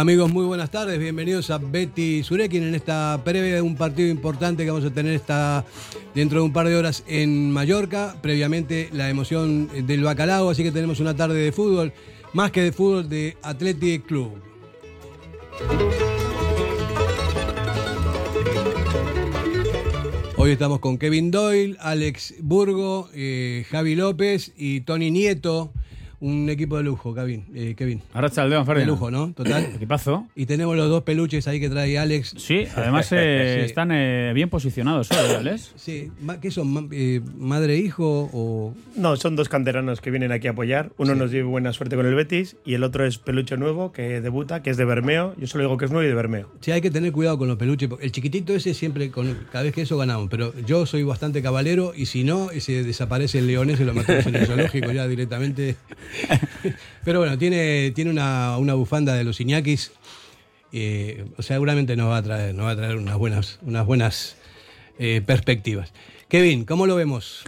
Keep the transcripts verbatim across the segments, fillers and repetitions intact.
Amigos, muy buenas tardes, bienvenidos a Betis Urekin en esta previa de un partido importante que vamos a tener esta, dentro de un par de horas en Mallorca, previamente la emoción del bacalao, así que tenemos una tarde de fútbol, más que de fútbol, de Athletic Club. Hoy estamos con Kevin Doyle, Alex Burgo, eh, Javi López y Tony Nieto. Un equipo de lujo, Kevin. Eh, Kevin. Ahora está el León Ferdinand. De lujo, ¿no? Total. Equipazo. Y tenemos los dos peluches ahí que trae Alex. Sí, además eh, sí. están eh, bien posicionados, ¿sabes, Alex? Sí. ¿Qué son? Eh, ¿Madre e hijo? O... No, son dos canteranos que vienen aquí a apoyar. Uno sí. nos dio buena suerte con el Betis y el otro es peluche nuevo que debuta, que es de Bermeo. Yo solo digo que es nuevo y de Bermeo. Sí, hay que tener cuidado con los peluches. El chiquitito ese siempre, con, cada vez que eso ganamos. Pero yo soy bastante cabalero y si no, ese desaparece el león ese, lo matamos en el zoológico ya directamente. Pero bueno, tiene, tiene una, una bufanda de los Iñakis. Eh, seguramente nos va a traer, nos va a traer unas buenas, unas buenas eh, perspectivas. Kevin, ¿cómo lo vemos?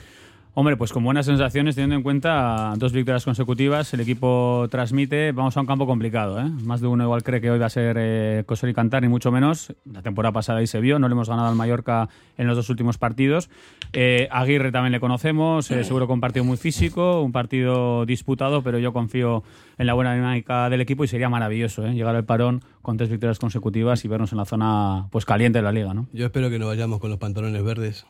Hombre, pues con buenas sensaciones, teniendo en cuenta dos victorias consecutivas, el equipo transmite, vamos a un campo complicado, ¿eh? Más de uno igual cree que hoy va a ser eh, coser y cantar, ni mucho menos. La temporada pasada ahí se vio, no le hemos ganado al Mallorca en los dos últimos partidos. Eh, Aguirre también le conocemos, eh, seguro que un partido muy físico, un partido disputado, pero yo confío en la buena dinámica del equipo y sería maravilloso, ¿eh? Llegar al parón con tres victorias consecutivas y vernos en la zona pues caliente de la Liga, ¿no? Yo espero que no vayamos con los pantalones verdes.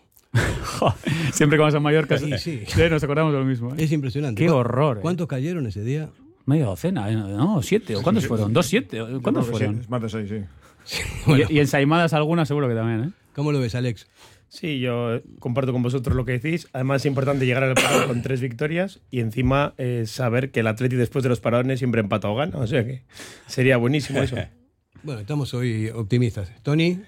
Siempre que vamos a Mallorca sí, sí. Sí, nos acordamos de lo mismo, ¿eh? Es impresionante. Qué horror, ¿eh? ¿Cuántos cayeron ese día? Media docena, ¿eh? No, siete. ¿Cuántos fueron? ¿Dos, siete? ¿Cuántos fueron? Siete, más de seis, sí. sí bueno. y, y ensaimadas algunas seguro que también, ¿eh? ¿Cómo lo ves, Alex? Sí, yo comparto con vosotros lo que decís. Además, es importante llegar al parón con tres victorias y encima eh, saber que el Atleti después de los parones siempre empata o gana. O sea que sería buenísimo eso. Bueno, estamos hoy optimistas. Tony...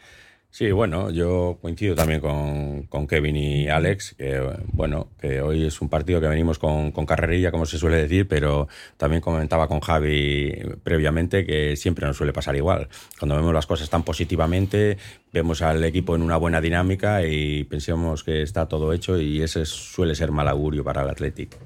Sí, bueno, yo coincido también con, con Kevin y Alex, que bueno, que hoy es un partido que venimos con, con carrerilla, como se suele decir, pero también comentaba con Javi previamente que siempre nos suele pasar igual. Cuando vemos las cosas tan positivamente, vemos al equipo en una buena dinámica y pensamos que está todo hecho y ese suele ser mal augurio para el Athletic.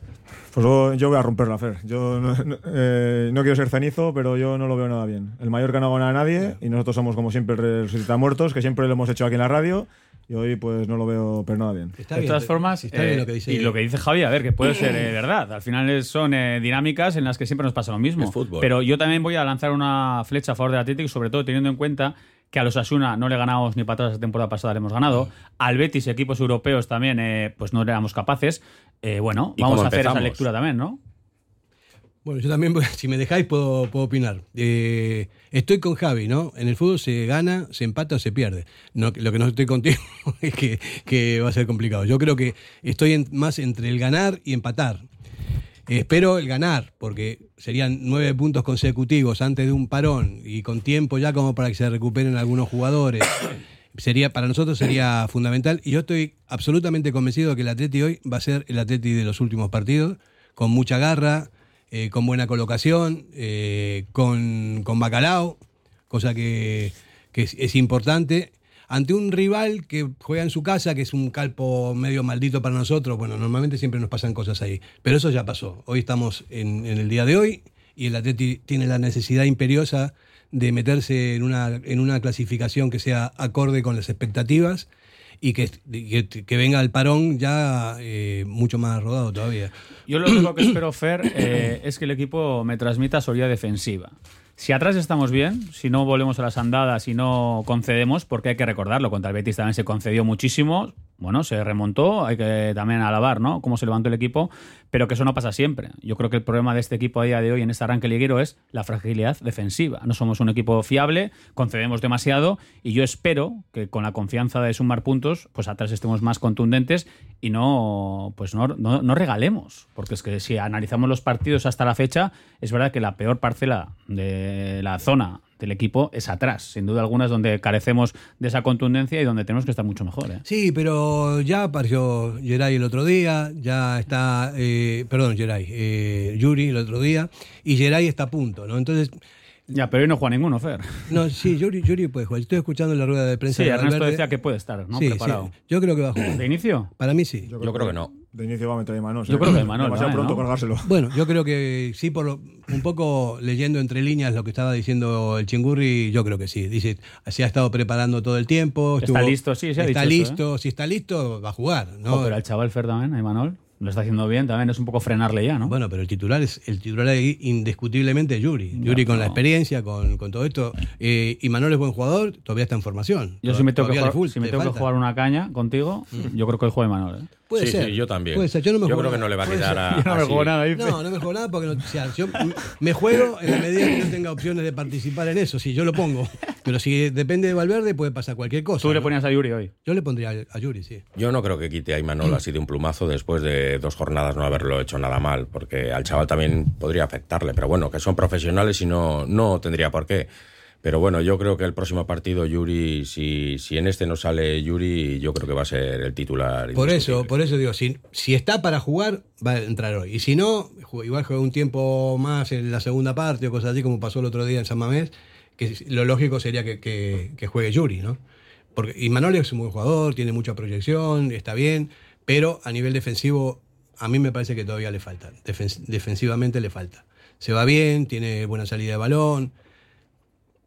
Pues yo voy a romper la Fer. Yo no, no, eh, no quiero ser cenizo, pero yo no lo veo nada bien. El Mallorca no ha ganado a nadie y nosotros somos, como siempre, resucitamuertos, que siempre lo hemos hecho aquí en la radio. Y hoy pues no lo veo, pero nada bien. Está de bien, todas formas, está eh, bien lo que dice y lo que dice Javi, a ver, que puede ser eh, verdad. Al final son eh, dinámicas en las que siempre nos pasa lo mismo. Pero yo también voy a lanzar una flecha a favor del Athletic, sobre todo teniendo en cuenta que a los Osasuna no le ganamos ni para atrás, la temporada pasada le hemos ganado. Al Betis, equipos europeos también, eh, pues no éramos capaces. Eh, bueno, vamos a hacer empezamos? esa lectura también, ¿no? Bueno, yo también, si me dejáis, puedo, puedo opinar. Eh, estoy con Javi, ¿no? En el fútbol se gana, se empata o se pierde. No, lo que no estoy contigo es que, que va a ser complicado. Yo creo que estoy en, más entre el ganar y empatar. Eh, espero el ganar, porque serían nueve puntos consecutivos antes de un parón y con tiempo ya como para que se recuperen algunos jugadores. Sería, para nosotros sería fundamental. Y yo estoy absolutamente convencido que el Atleti hoy va a ser el Atleti de los últimos partidos, con mucha garra, Eh, con buena colocación, eh, con, con bacalao, cosa que, que es, es importante, ante un rival que juega en su casa, que es un calpo medio maldito para nosotros. Bueno, normalmente siempre nos pasan cosas ahí, pero eso ya pasó. Hoy estamos en, en el día de hoy y el Atleti tiene la necesidad imperiosa de meterse en una, en una clasificación que sea acorde con las expectativas y que, que, que venga el parón ya eh, mucho más rodado todavía. Yo lo único que espero, Fer, eh, es que el equipo me transmita solidez defensiva. Si atrás estamos bien, si no volvemos a las andadas, si no concedemos, porque hay que recordarlo, contra el Betis también se concedió muchísimo, bueno, se remontó, hay que también alabar, ¿no?, cómo se levantó el equipo, pero que eso no pasa siempre. Yo creo que el problema de este equipo a día de hoy en este arranque liguero es la fragilidad defensiva. No somos un equipo fiable, concedemos demasiado y yo espero que con la confianza de sumar puntos, pues atrás estemos más contundentes y no, pues no, no, no regalemos, porque es que si analizamos los partidos hasta la fecha, es verdad que la peor parcela de la zona del equipo es atrás, sin duda alguna es donde carecemos de esa contundencia y donde tenemos que estar mucho mejor, ¿eh? Sí, pero ya apareció Yeray el otro día, ya está, eh, perdón, Yeray, eh, Yuri el otro día, y Yeray está a punto, ¿no? Entonces, Ya, pero hoy no juega ninguno, Fer. No, sí, Yuri, Yuri puede jugar. Estoy escuchando en la rueda de prensa. Sí, de Ernesto decía que puede estar, ¿no? Sí, preparado. Sí. Yo creo que va a jugar. ¿De inicio? Para mí sí. Yo creo, yo creo que, que no. De inicio va a meter a Imanol. Yo ¿eh? creo que Imanol. Demasiado pronto ¿no? cargárselo. Bueno, yo creo que sí, por lo, un poco leyendo entre líneas lo que estaba diciendo el Chingurri, yo creo que sí. Dice, se ha estado preparando todo el tiempo. Estuvo, está listo, sí, se ha está dicho listo. Eso, ¿eh? Si está listo, va a jugar, ¿no? Oh, pero al chaval Fer también, a Imanol. Lo está haciendo bien, también es un poco frenarle ya, ¿no? Bueno, pero el titular es el titular ahí indiscutiblemente es Yuri. No, Yuri con no. la experiencia, con, con todo esto. Eh, y Imanol es buen jugador, todavía está en formación. Yo si me tengo, que jugar, full, si me te tengo que jugar una caña contigo, mm. yo creo que hoy juega Imanol, ¿eh? Puede sí, ser. Sí, yo también. Puede ser. Yo, no me yo creo nada. que no le va a quitar a... Yo no me juego nada. Ahí, no, no me juego nada porque no, o sea, yo me juego en la medida que no tenga opciones de participar en eso. Si yo lo pongo. Pero si depende de Valverde puede pasar cualquier cosa. ¿Tú le ponías ¿no? a Yuri hoy? Yo le pondría a Yuri, sí. Yo no creo que quite a Imanol así de un plumazo después de dos jornadas no haberlo hecho nada mal. Porque al chaval también podría afectarle. Pero bueno, que son profesionales y no, no tendría por qué. Pero bueno, yo creo que el próximo partido, Yuri, si, si en este no sale Yuri, yo creo que va a ser el titular. Por eso, por eso digo, si, si está para jugar, va a entrar hoy. Y si no, igual juega un tiempo más en la segunda parte o cosas así, como pasó el otro día en San Mamés, que lo lógico sería que, que, que juegue Yuri, ¿no? Porque Imanol es un buen jugador, tiene mucha proyección, está bien, pero a nivel defensivo, a mí me parece que todavía le falta. Defens- defensivamente le falta. Se va bien, tiene buena salida de balón.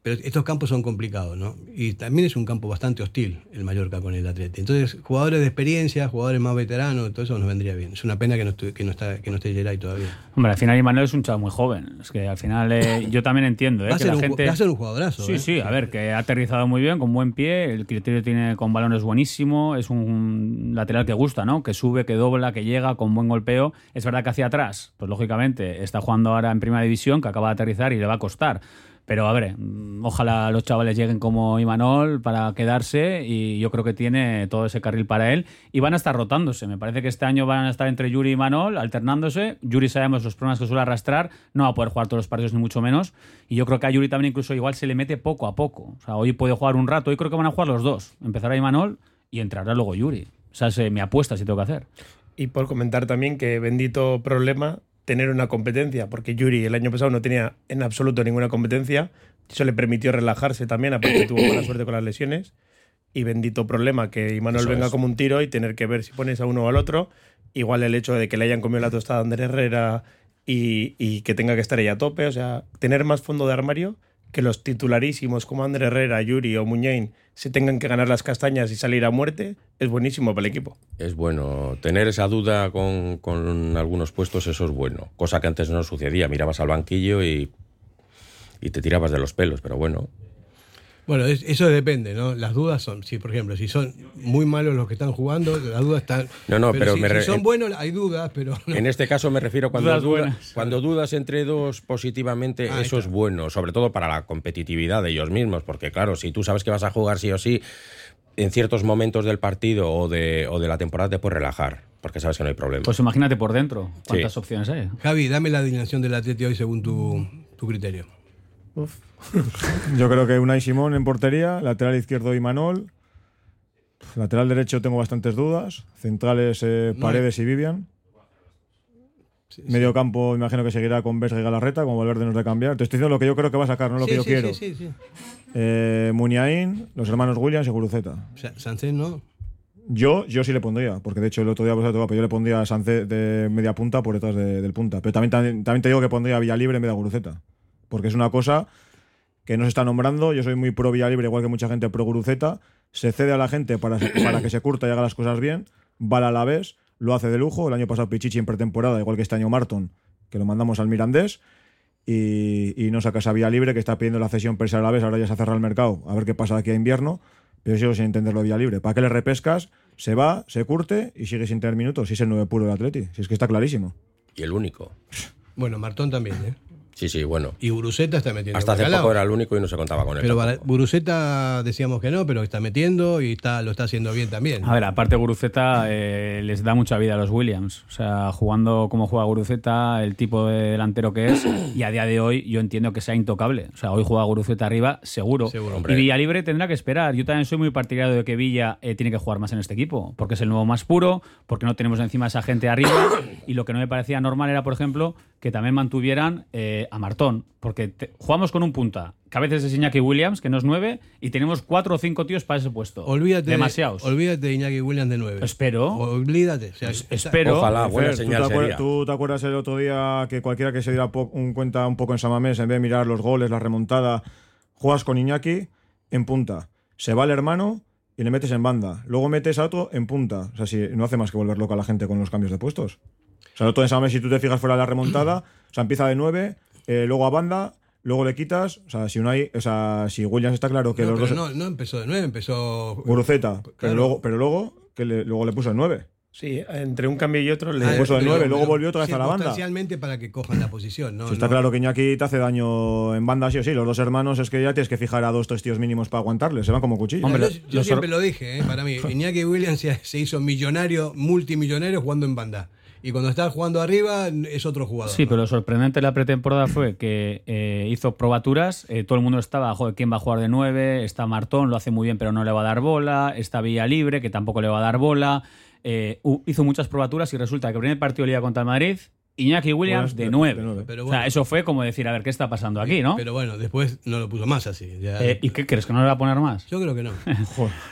Pero estos campos son complicados, ¿no? Y también es un campo bastante hostil el Mallorca con el Atleti. Entonces, jugadores de experiencia, jugadores más veteranos, todo eso nos vendría bien. Es una pena que no, estu- que no, está, que no esté Yeray todavía. Hombre, al final Imanol es un chaval muy joven. Es que al final eh, yo también entiendo, ¿eh? Va a que ser la un, gente... va a ser un jugadorazo. Sí, eh. sí, a ver, que ha aterrizado muy bien, con buen pie, el criterio tiene con balones buenísimo, es un lateral que gusta, ¿no? Que sube, que dobla, que llega, con buen golpeo. Es verdad que hacia atrás, pues lógicamente, está jugando ahora en Primera División, que acaba de aterrizar y le va a costar. Pero a ver, ojalá los chavales lleguen como Imanol para quedarse y yo creo que tiene todo ese carril para él. Y van a estar rotándose. Me parece que este año van a estar entre Yuri y Imanol alternándose. Yuri sabemos los problemas que suele arrastrar. No va a poder jugar todos los partidos ni mucho menos. Y yo creo que a Yuri también incluso igual se le mete poco a poco. O sea, hoy puede jugar un rato. Hoy creo que van a jugar los dos. Empezará Imanol y entrará luego Yuri. O sea, se me apuesta si tengo que hacer. Y por comentar también que bendito problema... tener una competencia, porque Yuri el año pasado no tenía en absoluto ninguna competencia, eso le permitió relajarse también, aparte tuvo mala suerte con las lesiones, y bendito problema que Imanol eso venga es. como un tiro y tener que ver si pones a uno o al otro, igual el hecho de que le hayan comido la tostada a Ander Herrera y, y que tenga que estar ella a tope, o sea, tener más fondo de armario, que los titularísimos como Ander Herrera, Yuri o Muñain se tengan que ganar las castañas y salir a muerte, es buenísimo para el equipo. Es bueno. Tener esa duda con, con algunos puestos, eso es bueno. Cosa que antes no sucedía. Mirabas al banquillo y, y te tirabas de los pelos, pero bueno. Bueno, es, eso depende, ¿no? Las dudas son, si por ejemplo, si son muy malos los que están jugando, las dudas están... No, no, pero, pero si, me re... si son buenos hay dudas, pero... No. En este caso me refiero cuando, duda, cuando dudas entre dos positivamente, ah, eso claro. es bueno, sobre todo para la competitividad de ellos mismos, porque claro, si tú sabes que vas a jugar sí o sí, en ciertos momentos del partido o de, o de la temporada te puedes relajar, porque sabes que no hay problema. Pues imagínate por dentro, cuántas sí. opciones hay. Javi, dame la alineación del Atleti hoy según tu, tu criterio. Uf. Yo creo que Unai Simón en portería, lateral izquierdo Imanol, lateral derecho tengo bastantes dudas, centrales eh, Paredes no. y Vivian, sí, medio sí. campo imagino que seguirá con Vesga y Galarreta, como Valverde nos da cambiar, te estoy diciendo lo que yo creo que va a sacar, no lo sí, que yo sí, quiero, sí, sí, sí. Eh, Muñain, los hermanos Williams y Guruzeta. Sancet no. Yo, yo sí le pondría, porque de hecho el otro día vosotros, yo le pondría a Sancet de media punta por detrás de, del punta, pero también, también, también te digo que pondría a Villalibre en vez de Guruzeta, porque es una cosa que no se está nombrando. Yo soy muy pro Villalibre, igual que mucha gente pro Guruzeta. Se cede a la gente para, para que se curta y haga las cosas bien. Vale a la vez, lo hace de lujo. El año pasado Pichichi en pretemporada, igual que este año Martón, que lo mandamos al Mirandés. Y, y no sacas a Villalibre, que está pidiendo la cesión presa a la vez. Ahora ya se ha cerrado el mercado, a ver qué pasa de aquí a invierno. Pero yo sigo sin entender lo de Villalibre. ¿Para qué le repescas? Se va, se curte y sigue sin tener minutos. Si es el nueve puro del Atleti, si es que está clarísimo. Y el único. Bueno, Martón también, ¿eh? Sí, sí, bueno. Y Guruzeta está metiendo. Hasta hace poco era el único y no se contaba con él. Pero Guruzeta decíamos que no, pero está metiendo y está, lo está haciendo bien también. A ver, aparte Guruzeta eh, les da mucha vida a los Williams. O sea, jugando como juega Guruzeta, el tipo de delantero que es, y a día de hoy yo entiendo que sea intocable. O sea, hoy juega Guruzeta arriba, seguro. seguro y Villalibre tendrá que esperar. Yo también soy muy partidario de que Villa eh, tiene que jugar más en este equipo, porque es el nuevo más puro, porque no tenemos encima a esa gente arriba. Y lo que no me parecía normal era, por ejemplo, que también mantuvieran... Eh, a Martón, porque te, jugamos con un punta, que a veces es Iñaki Williams, que no es nueve, y tenemos cuatro o cinco tíos para ese puesto. Olvídate, demasiados. Olvídate de Iñaki Williams de nueve. Espero. Olvídate. O sea, es, espero. Ojalá, buena señal ¿tú, te sería. ¿Tú te acuerdas el otro día que cualquiera que se diera po- un cuenta un poco en Samamés, en vez de mirar los goles, la remontada, juegas con Iñaki en punta, se va el hermano y le metes en banda, luego metes a otro en punta? O sea, si no hace más que volver loca a la gente con los cambios de puestos. O sea, todo en Samamés, si tú te fijas fuera de la remontada, o sea, empieza de nueve, eh, luego a banda, luego le quitas. O sea, si Unai, o sea, si Williams está claro que no, los dos. No, no empezó de nueve, empezó Guruzeta, claro. pero luego, pero luego, que le, luego le puso el nueve. Sí, entre un cambio y otro le ah, puso el nueve, luego volvió otra vez a la banda. Especialmente para que cojan la posición, ¿no? Si está no... claro que Iñaki te hace daño en banda, sí o sí. Los dos hermanos es que ya tienes que fijar a dos, tres tíos mínimos para aguantarles, se van como cuchillos. Hombre, yo, yo siempre or... lo dije, ¿eh? Para mí, Iñaki Williams se hizo millonario, multimillonario jugando en banda. Y cuando está jugando arriba es otro jugador. Sí, ¿no? Pero lo sorprendente de la pretemporada fue que eh, hizo probaturas. Eh, todo el mundo estaba, joder, ¿quién va a jugar de nueve? Está Martón, lo hace muy bien, pero no le va a dar bola. Está Villalibre, que tampoco le va a dar bola. Eh, hizo muchas probaturas y resulta que el primer partido de Liga contra el Madrid, Iñaki Williams bueno, de nueve. Bueno, bueno. O sea, eso fue como decir, a ver, ¿qué está pasando aquí, no? Pero bueno, después no lo puso más así. Ya... Eh, ¿Y qué crees? ¿Que no le va a poner más? Yo creo que no.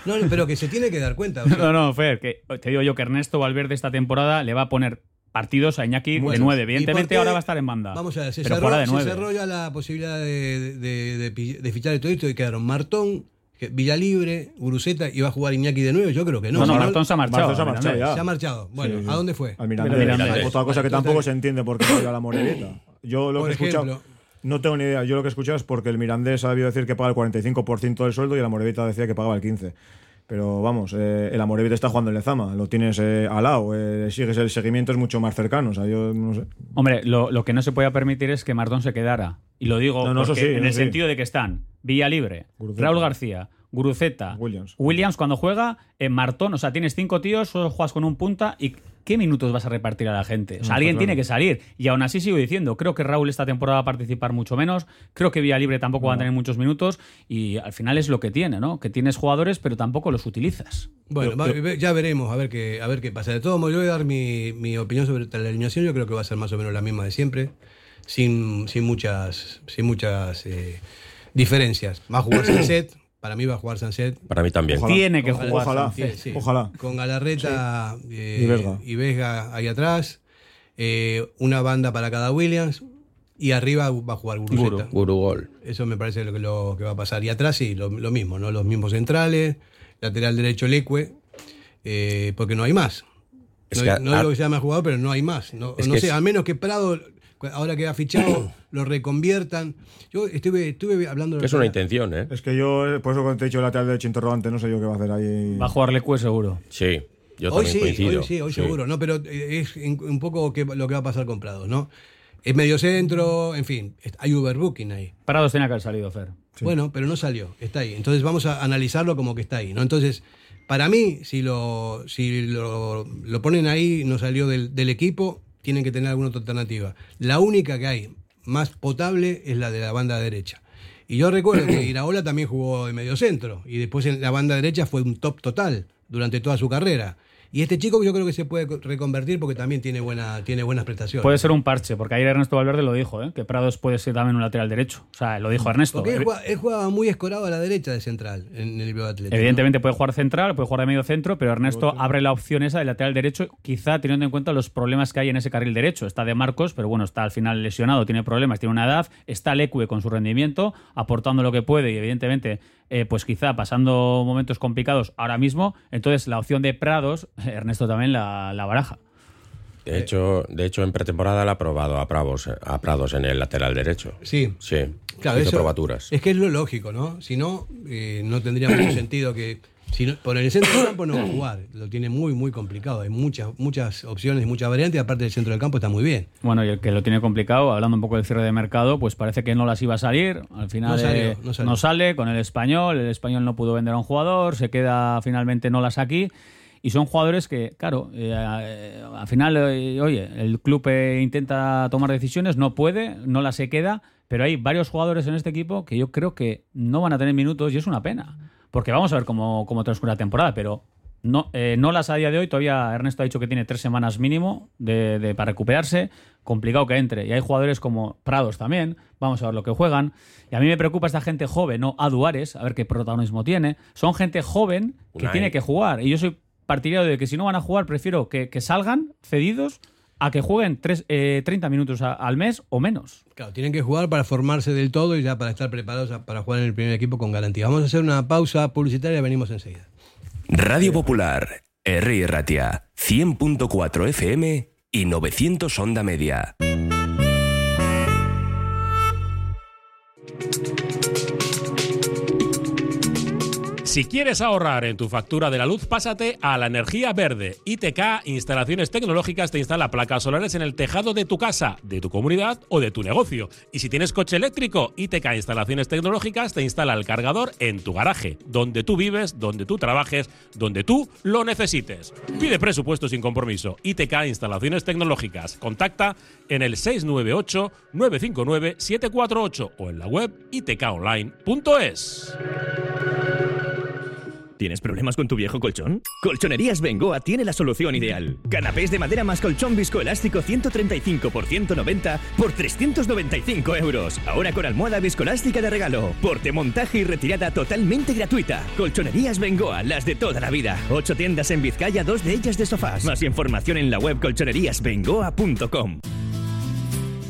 no pero que se tiene que dar cuenta. O sea... No, no, Fer, que te digo yo que Ernesto Valverde esta temporada le va a poner partidos a Iñaki bueno, de nueve. Evidentemente ahora va a estar en banda. Vamos a ver, se cerró ya la posibilidad de, de, de, de fichar de todo esto y quedaron Martón, Villalibre, Guruzeta, iba a jugar Iñaki de nueve, yo creo que no. No, no, Martón se ha marchado. Se ha marchado, ya. Se ha marchado. Bueno, sí, sí. ¿A dónde fue? Al Mirandés. Mirandés. Otra cosa que tampoco se entiende por qué fue a la Amorebieta. Yo lo por que he escuchado, no tengo ni idea, yo lo que he escuchado es porque el Mirandés ha debido decir que paga el cuarenta y cinco por ciento del sueldo y la Amorebieta decía que pagaba el quince por ciento. Pero vamos, eh, el Amorebieta está jugando en Lezama, lo tienes eh, al lado, eh, sigues el seguimiento es mucho más cercano. O sea, yo no sé. Hombre, lo, lo que no se podía permitir es que Martón se quedara. Y lo digo no, no, porque, sí, en no, el sí. sentido de que están Villalibre, Guruzeta, Raúl García, Guruzeta, Williams. Williams cuando juega, en Martón, o sea, tienes cinco tíos, solo juegas con un punta y ¿qué minutos vas a repartir a la gente? O sea, no, alguien claro. tiene que salir. Y aún así sigo diciendo, creo que Raúl esta temporada va a participar mucho menos, creo que Villalibre tampoco no. va a tener muchos minutos y al final es lo que tiene, ¿no? Que tienes jugadores pero tampoco los utilizas. Bueno, yo, yo, ya veremos a ver qué, a ver qué pasa. De todo modo, yo voy a dar mi, mi opinión sobre la alineación, yo creo que va a ser más o menos la misma de siempre, sin, sin muchas, sin muchas eh, diferencias. Va a jugar Sancet. Para mí va a jugar Sancet. Para mí también. Ojalá. Tiene que ojalá, jugar ojalá, Sancet. Sí, sí. Ojalá. Con Galarreta sí. eh, y, Vesga. y Vesga ahí atrás. Eh, una banda para cada Williams. Y arriba va a jugar Guruzeta. Gurugol. Eso me parece lo que, lo que va a pasar. Y atrás sí, lo, lo mismo, ¿no? Los mismos centrales. Lateral derecho Lekue. Eh, porque no hay más. Es no que, no a... es lo que se llama jugador, pero no hay más. No, no sé, es... a menos que Prados... ahora que ha fichado, lo reconviertan. Yo estuve, estuve hablando... Es una intención, ¿eh? Es que yo, por eso cuando te he dicho lateral derecho interrogante, no sé yo qué va a hacer ahí. Va a jugar Lekue seguro. Sí, yo hoy también sí, coincido. Hoy sí, hoy sí. seguro, ¿no? Pero es un poco que, lo que va a pasar con Prados, ¿no? Es medio centro, en fin, hay overbooking ahí. Prados tenía que haber salido, Fer. Sí. Bueno, pero no salió, está ahí. Entonces vamos a analizarlo como que está ahí, ¿no? Entonces, para mí, si lo, si lo, lo ponen ahí, no salió del, del equipo... tienen que tener alguna otra alternativa. La única que hay más potable es la de la banda derecha. Y yo recuerdo que Iraola también jugó de mediocentro y después en la banda derecha fue un top total durante toda su carrera. Y este chico yo creo que se puede reconvertir porque también tiene, buena, tiene buenas prestaciones. Puede ser un parche, porque ayer Ernesto Valverde lo dijo, ¿eh? Que Prados puede ser también un lateral derecho. O sea, lo dijo Ernesto. Porque él, jugaba, él jugaba muy escorado a la derecha de central en el Atlético. Evidentemente, ¿no? Puede jugar central, puede jugar de medio centro, pero Ernesto abre la opción esa de lateral derecho, quizá teniendo en cuenta los problemas que hay en ese carril derecho. Está De Marcos, pero bueno, está al final lesionado, tiene problemas, tiene una edad. Está Lekue con su rendimiento, aportando lo que puede y evidentemente... Eh, pues quizá pasando momentos complicados ahora mismo, entonces la opción de Prados, Ernesto también la, la baraja. De hecho, de hecho, en pretemporada la ha probado a Prados, a Prados en el lateral derecho. Sí. Sí, claro, hizo eso, probaturas. Es que es lo lógico, ¿no? Si no, eh, no tendría mucho sentido que... Si no, por el centro del campo no va a jugar, lo tiene muy muy complicado, hay muchas muchas opciones, muchas variantes, aparte del centro del campo está muy bien. Bueno, y el que lo tiene complicado, hablando un poco del cierre de mercado, pues parece que Nolas iba a salir, al final no, salió, eh, no, salió. no sale con el Español, el Español no pudo vender a un jugador, se queda finalmente Nolas aquí. Y son jugadores que, claro, eh, eh, al final, eh, oye, el club eh, intenta tomar decisiones, no puede, no la se queda, pero hay varios jugadores en este equipo que yo creo que no van a tener minutos y es una pena. Porque vamos a ver cómo, cómo transcurre la temporada, pero no, eh, no las a día de hoy, todavía Ernesto ha dicho que tiene tres semanas mínimo de, de, para recuperarse. complicado que entre. Y hay jugadores como Prados también, vamos a ver lo que juegan. Y a mí me preocupa esta gente joven, ¿no? A Duares, a ver qué protagonismo tiene. Son gente joven que Unai. tiene que jugar. Y yo soy partidario de que si no van a jugar, prefiero que, que salgan cedidos a que jueguen tres, eh, treinta minutos a, al mes o menos. Claro, tienen que jugar para formarse del todo y ya para estar preparados para jugar en el primer equipo con garantía. Vamos a hacer una pausa publicitaria y venimos enseguida. Radio Popular, R I Ratia, cien punto cuatro F M y novecientos onda media. Si quieres ahorrar en tu factura de la luz, pásate a la energía verde. I T K Instalaciones Tecnológicas te instala placas solares en el tejado de tu casa, de tu comunidad o de tu negocio. Y si tienes coche eléctrico, I T K Instalaciones Tecnológicas te instala el cargador en tu garaje, donde tú vives, donde tú trabajes, donde tú lo necesites. Pide presupuesto sin compromiso. I T K Instalaciones Tecnológicas. Contacta en el seis nueve ocho, nueve cinco nueve, siete cuatro ocho o en la web i t k online punto es. ¿Tienes problemas con tu viejo colchón? Colchonerías Bengoa tiene la solución ideal. Canapés de madera más colchón viscoelástico ciento treinta y cinco por ciento noventa por trescientos noventa y cinco euros. Ahora con almohada viscoelástica de regalo. Porte, montaje y retirada totalmente gratuita. Colchonerías Bengoa, las de toda la vida. Ocho tiendas en Vizcaya, dos de ellas de sofás. Más información en la web colchonerías bengoa punto com.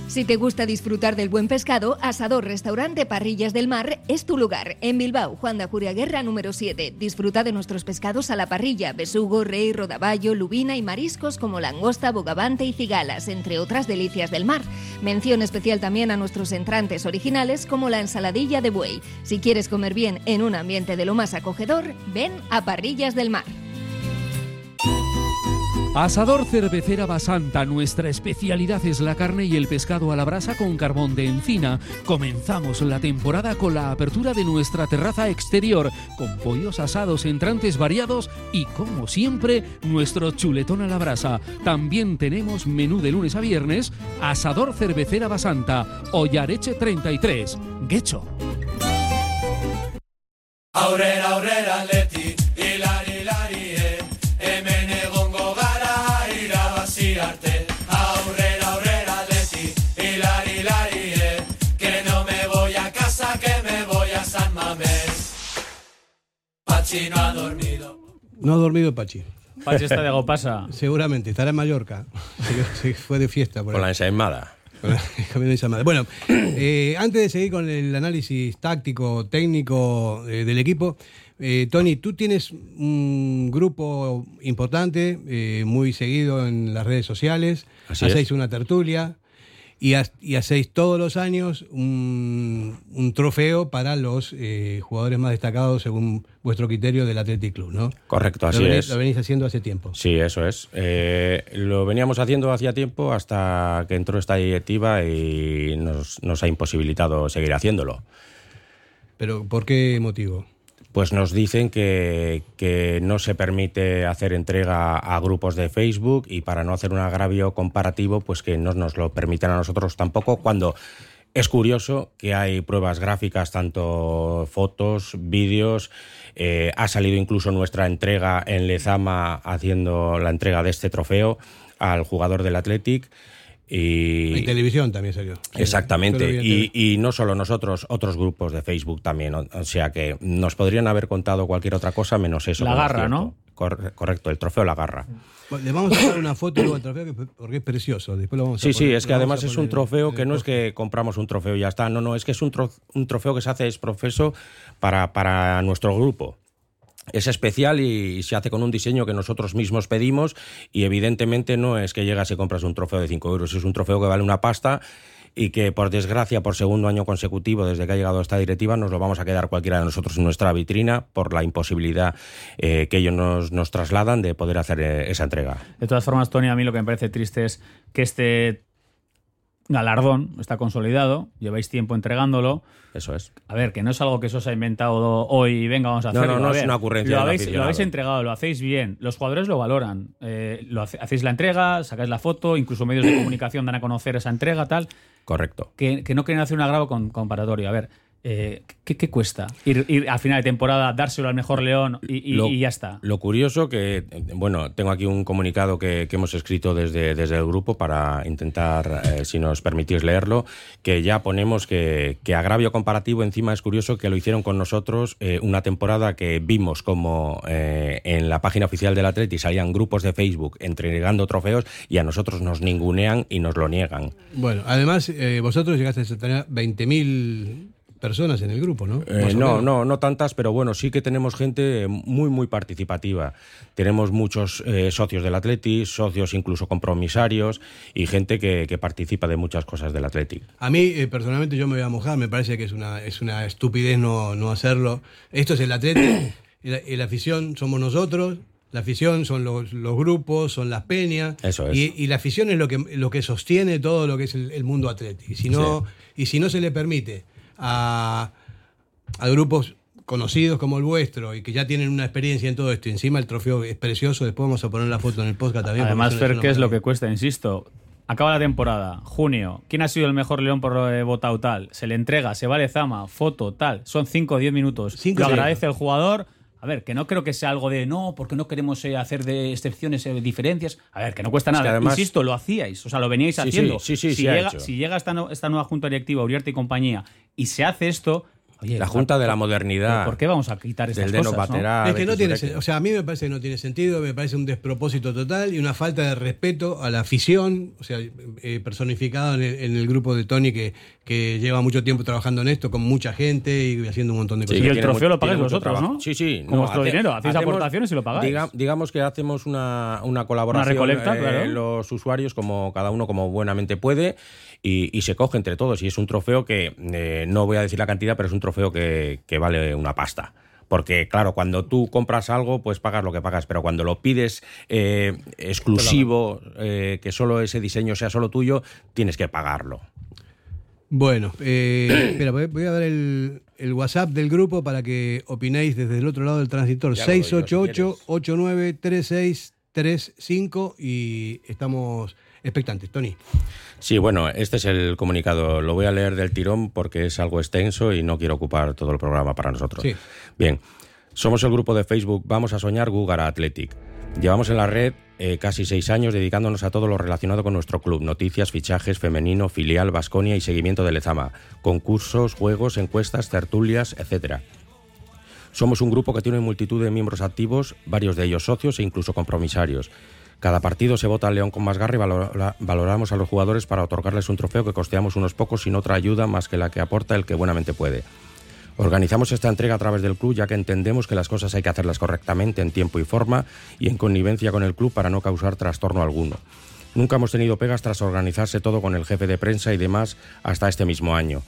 Si te gusta disfrutar del buen pescado, Asador Restaurante Parrillas del Mar es tu lugar. En Bilbao, Juan de Ajuriaguerra, número siete. Disfruta de nuestros pescados a la parrilla, besugo, rey, rodaballo, lubina y mariscos como langosta, bogavante y cigalas, entre otras delicias del mar. Mención especial también a nuestros entrantes originales como la ensaladilla de buey. Si quieres comer bien en un ambiente de lo más acogedor, ven a Parrillas del Mar. Asador Cervecera Basanta, nuestra especialidad es la carne y el pescado a la brasa con carbón de encina. Comenzamos la temporada con la apertura de nuestra terraza exterior, con pollos asados, entrantes variados y, como siempre, nuestro chuletón a la brasa. También tenemos menú de lunes a viernes, Asador Cervecera Basanta, Ollareche treinta y tres, Guecho. Aurera, aurera, Leti, hilari, hilari. Pachi no ha dormido. No ha dormido Pachi. Pachi está de Gopasa. Seguramente, estará en Mallorca. Se fue de fiesta. Por Con ahí. la ensaimada. Con la, con la ensaimada. Bueno, eh, antes de seguir con el análisis táctico, técnico eh, del equipo, eh, Tony, tú tienes un grupo importante, eh, muy seguido en las redes sociales. Así Hacéis es. una tertulia. Y, ha, y hacéis todos los años un, un trofeo para los eh, jugadores más destacados según vuestro criterio del Athletic Club, ¿no? Correcto, así lo venís, es. Lo venís haciendo hace tiempo. Sí, eso es. Eh, lo veníamos haciendo hacía tiempo hasta que entró esta directiva y nos, nos ha imposibilitado seguir haciéndolo. ¿Pero por qué motivo? Pues nos dicen que, que no se permite hacer entrega a grupos de Facebook y para no hacer un agravio comparativo, pues que no nos lo permitan a nosotros tampoco, cuando es curioso que hay pruebas gráficas, tanto fotos, vídeos. Eh, ha salido incluso nuestra entrega en Lezama haciendo la entrega de este trofeo al jugador del Athletic. Y... y televisión también salió. Exactamente. Y, y no solo nosotros, otros grupos de Facebook también. O, o sea que nos podrían haber contado cualquier otra cosa menos eso. La garra, ¿no? Cor- correcto, el trofeo La Garra. Bueno, le vamos a dar una foto del trofeo porque es precioso. Después lo vamos a sí, poner, sí, es que además es un trofeo el, que el, no el... es que compramos un trofeo y ya está. No, no, es que es un, tro- un trofeo que se hace ex profeso para, para nuestro grupo. Es especial y se hace con un diseño que nosotros mismos pedimos y evidentemente no es que llegas y compras un trofeo de cinco euros, es un trofeo que vale una pasta y que por desgracia por segundo año consecutivo desde que ha llegado esta directiva nos lo vamos a quedar cualquiera de nosotros en nuestra vitrina por la imposibilidad eh, que ellos nos, nos trasladan de poder hacer esa entrega. De todas formas, Tony, a mí lo que me parece triste es que este galardón está consolidado, lleváis tiempo entregándolo. Eso es. A ver, que no es algo que eso se ha inventado hoy y venga, vamos a hacerlo. No, no, no, no es una ocurrencia. Lo habéis, lo habéis entregado, lo hacéis bien, los jugadores lo valoran. Eh, lo hace, hacéis la entrega, sacáis la foto, incluso medios de comunicación dan a conocer esa entrega, tal. Correcto. Que, que no quieren hacer un agravo con, comparatorio. A ver, Eh, ¿qué, ¿Qué cuesta? Ir, ir a final de temporada, dárselo al mejor León y, y, lo, y ya está. Lo curioso que, bueno, tengo aquí un comunicado que, que hemos escrito desde, desde el grupo para intentar, eh, si nos permitís leerlo, que ya ponemos que, que agravio comparativo, encima es curioso que lo hicieron con nosotros eh, una temporada que vimos como eh, en la página oficial del Atleti salían grupos de Facebook entregando trofeos y a nosotros nos ningunean y nos lo niegan. Bueno, además, eh, vosotros llegasteis a tener veinte mil... personas en el grupo, ¿no? Eh, no, no, no tantas, pero bueno, sí que tenemos gente muy, muy participativa. Tenemos muchos eh, socios del Atleti, socios incluso compromisarios y gente que, que participa de muchas cosas del Atleti. A mí, eh, personalmente, yo me voy a mojar, me parece que es una, es una estupidez no, no hacerlo. Esto es el Atleti, la afición somos nosotros, la afición son los, los grupos, son las peñas. Eso es. Y, y la afición es lo que, lo que sostiene todo lo que es el, el mundo Atleti. Y si no, sí. y si no se le permite A, a grupos conocidos como el vuestro y que ya tienen una experiencia en todo esto, y encima el trofeo es precioso, después vamos a poner la foto en el podcast también. Además, Fer, ¿qué es lo que cuesta? Insisto, acaba la temporada, junio, ¿quién ha sido el mejor León por eh, votado tal? Se le entrega, se vale Zama, foto, tal, son cinco o diez minutos, cinco, lo agradece el jugador. A ver, que no creo que sea algo de no, porque no queremos eh, hacer de excepciones, eh, diferencias. A ver, que no cuesta nada. Es que además, insisto, lo hacíais, o sea, lo veníais sí, haciendo. Sí, sí, sí, si, llega, si llega esta, no, esta nueva junta directiva, Uriarte y compañía, y se hace esto. Oye, la Junta de la Modernidad. ¿Por qué vamos a quitar estas cosas? Baterá, es que no tiene, o sea, a mí me parece que no tiene sentido, me parece un despropósito total y una falta de respeto a la afición, o sea, eh, personificado en el, en el grupo de Tony que, que lleva mucho tiempo trabajando en esto, con mucha gente y haciendo un montón de cosas. Sí, y el trofeo lo pagáis vosotros, ¿no? Sí, sí. Con no, vuestro hace, dinero, hacéis hacemos, aportaciones y lo pagáis. Diga, digamos que hacemos una, una colaboración. Una recolecta, eh, claro. Los usuarios, como cada uno como buenamente puede, y, y se coge entre todos. Y es un trofeo que, eh, no voy a decir la cantidad, pero es un trofeo que, que vale una pasta. Porque, claro, cuando tú compras algo, pues pagas lo que pagas, pero cuando lo pides eh, exclusivo, eh, que solo ese diseño sea solo tuyo, tienes que pagarlo. Bueno, eh, espera, voy a dar el, el WhatsApp del grupo para que opinéis desde el otro lado del transistor. seis ocho ocho, ocho nueve tres seis tres cinco y estamos expectantes, Tony. Sí, bueno, este es el comunicado. Lo voy a leer del tirón porque es algo extenso y no quiero ocupar todo el programa para nosotros. Sí. Bien, somos el grupo de Facebook Vamos a Soñar Gúgara Athletic. Llevamos en la red eh, casi seis años dedicándonos a todo lo relacionado con nuestro club. Noticias, fichajes, femenino, filial, Baskonia y seguimiento de Lezama. Concursos, juegos, encuestas, tertulias, etcétera. Somos un grupo que tiene multitud de miembros activos, varios de ellos socios e incluso compromisarios. Cada partido se vota al León con más garra y valora, valoramos a los jugadores para otorgarles un trofeo que costeamos unos pocos sin otra ayuda más que la que aporta el que buenamente puede. Organizamos esta entrega a través del club ya que entendemos que las cosas hay que hacerlas correctamente en tiempo y forma y en connivencia con el club para no causar trastorno alguno. Nunca hemos tenido pegas tras organizarse todo con el jefe de prensa y demás hasta este mismo año.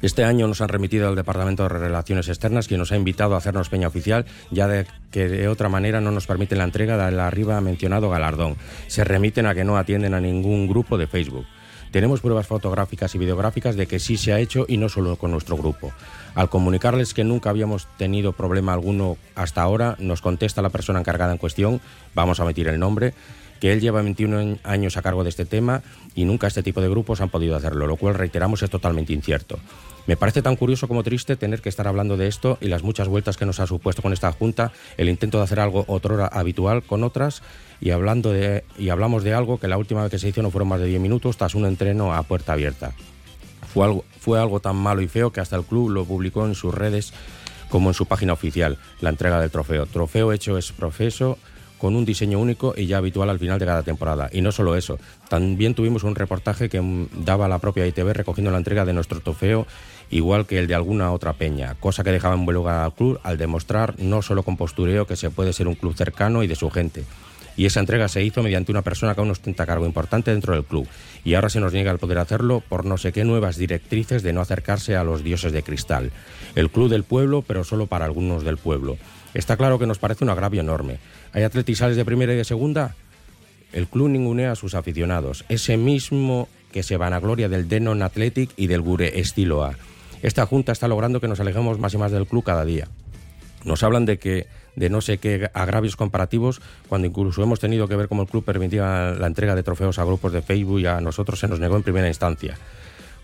Este año nos han remitido al Departamento de Relaciones Externas, quien nos ha invitado a hacernos peña oficial, ya de que de otra manera no nos permiten la entrega del arriba mencionado galardón. Se remiten a que no atienden a ningún grupo de Facebook. Tenemos pruebas fotográficas y videográficas de que sí se ha hecho y no solo con nuestro grupo. Al comunicarles que nunca habíamos tenido problema alguno hasta ahora, nos contesta la persona encargada en cuestión, vamos a omitir el nombre, que él lleva veintiún años a cargo de este tema y nunca este tipo de grupos han podido hacerlo, lo cual, reiteramos, es totalmente incierto. Me parece tan curioso como triste tener que estar hablando de esto y las muchas vueltas que nos ha supuesto con esta junta, el intento de hacer algo otrora habitual con otras y, hablando de, y hablamos de algo que la última vez que se hizo no fueron más de diez minutos tras un entreno a puerta abierta. Fue algo, fue algo tan malo y feo que hasta el club lo publicó en sus redes como en su página oficial, la entrega del trofeo. Trofeo hecho es profeso, con un diseño único y ya habitual al final de cada temporada. Y no solo eso, también tuvimos un reportaje que daba la propia I T V recogiendo la entrega de nuestro trofeo, igual que el de alguna otra peña, cosa que dejaba en buen lugar al club al demostrar no solo con postureo que se puede ser un club cercano y de su gente. Y esa entrega se hizo mediante una persona que aún ostenta cargo importante dentro del club. Y ahora se nos niega el poder hacerlo por no sé qué nuevas directrices de no acercarse a los dioses de cristal. El club del pueblo, pero solo para algunos del pueblo. Está claro que nos parece un agravio enorme. ¿Hay atletizales de primera y de segunda? El club ningunea a sus aficionados. Ese mismo que se vanagloria del Denon Athletic y del Gure estilo A. Esta junta está logrando que nos alejemos más y más del club cada día. Nos hablan de que de no sé qué agravios comparativos, cuando incluso hemos tenido que ver cómo el club permitía la entrega de trofeos a grupos de Facebook y a nosotros se nos negó en primera instancia.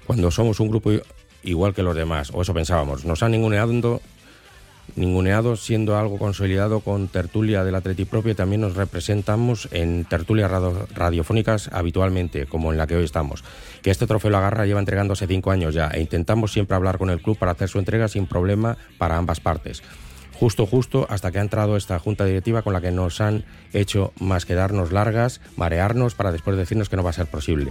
Cuando somos un grupo igual que los demás, o eso pensábamos. Nos han ninguneado, ninguneado siendo algo consolidado con tertulia del Atleti propio, y también nos representamos en tertulias radio, radiofónicas habitualmente, como en la que hoy estamos. Que este trofeo La Garra lleva entregándose cinco años ya, e intentamos siempre hablar con el club para hacer su entrega sin problema para ambas partes. Justo, justo, hasta que ha entrado esta junta directiva con la que nos han hecho más que darnos largas, marearnos, para después decirnos que no va a ser posible.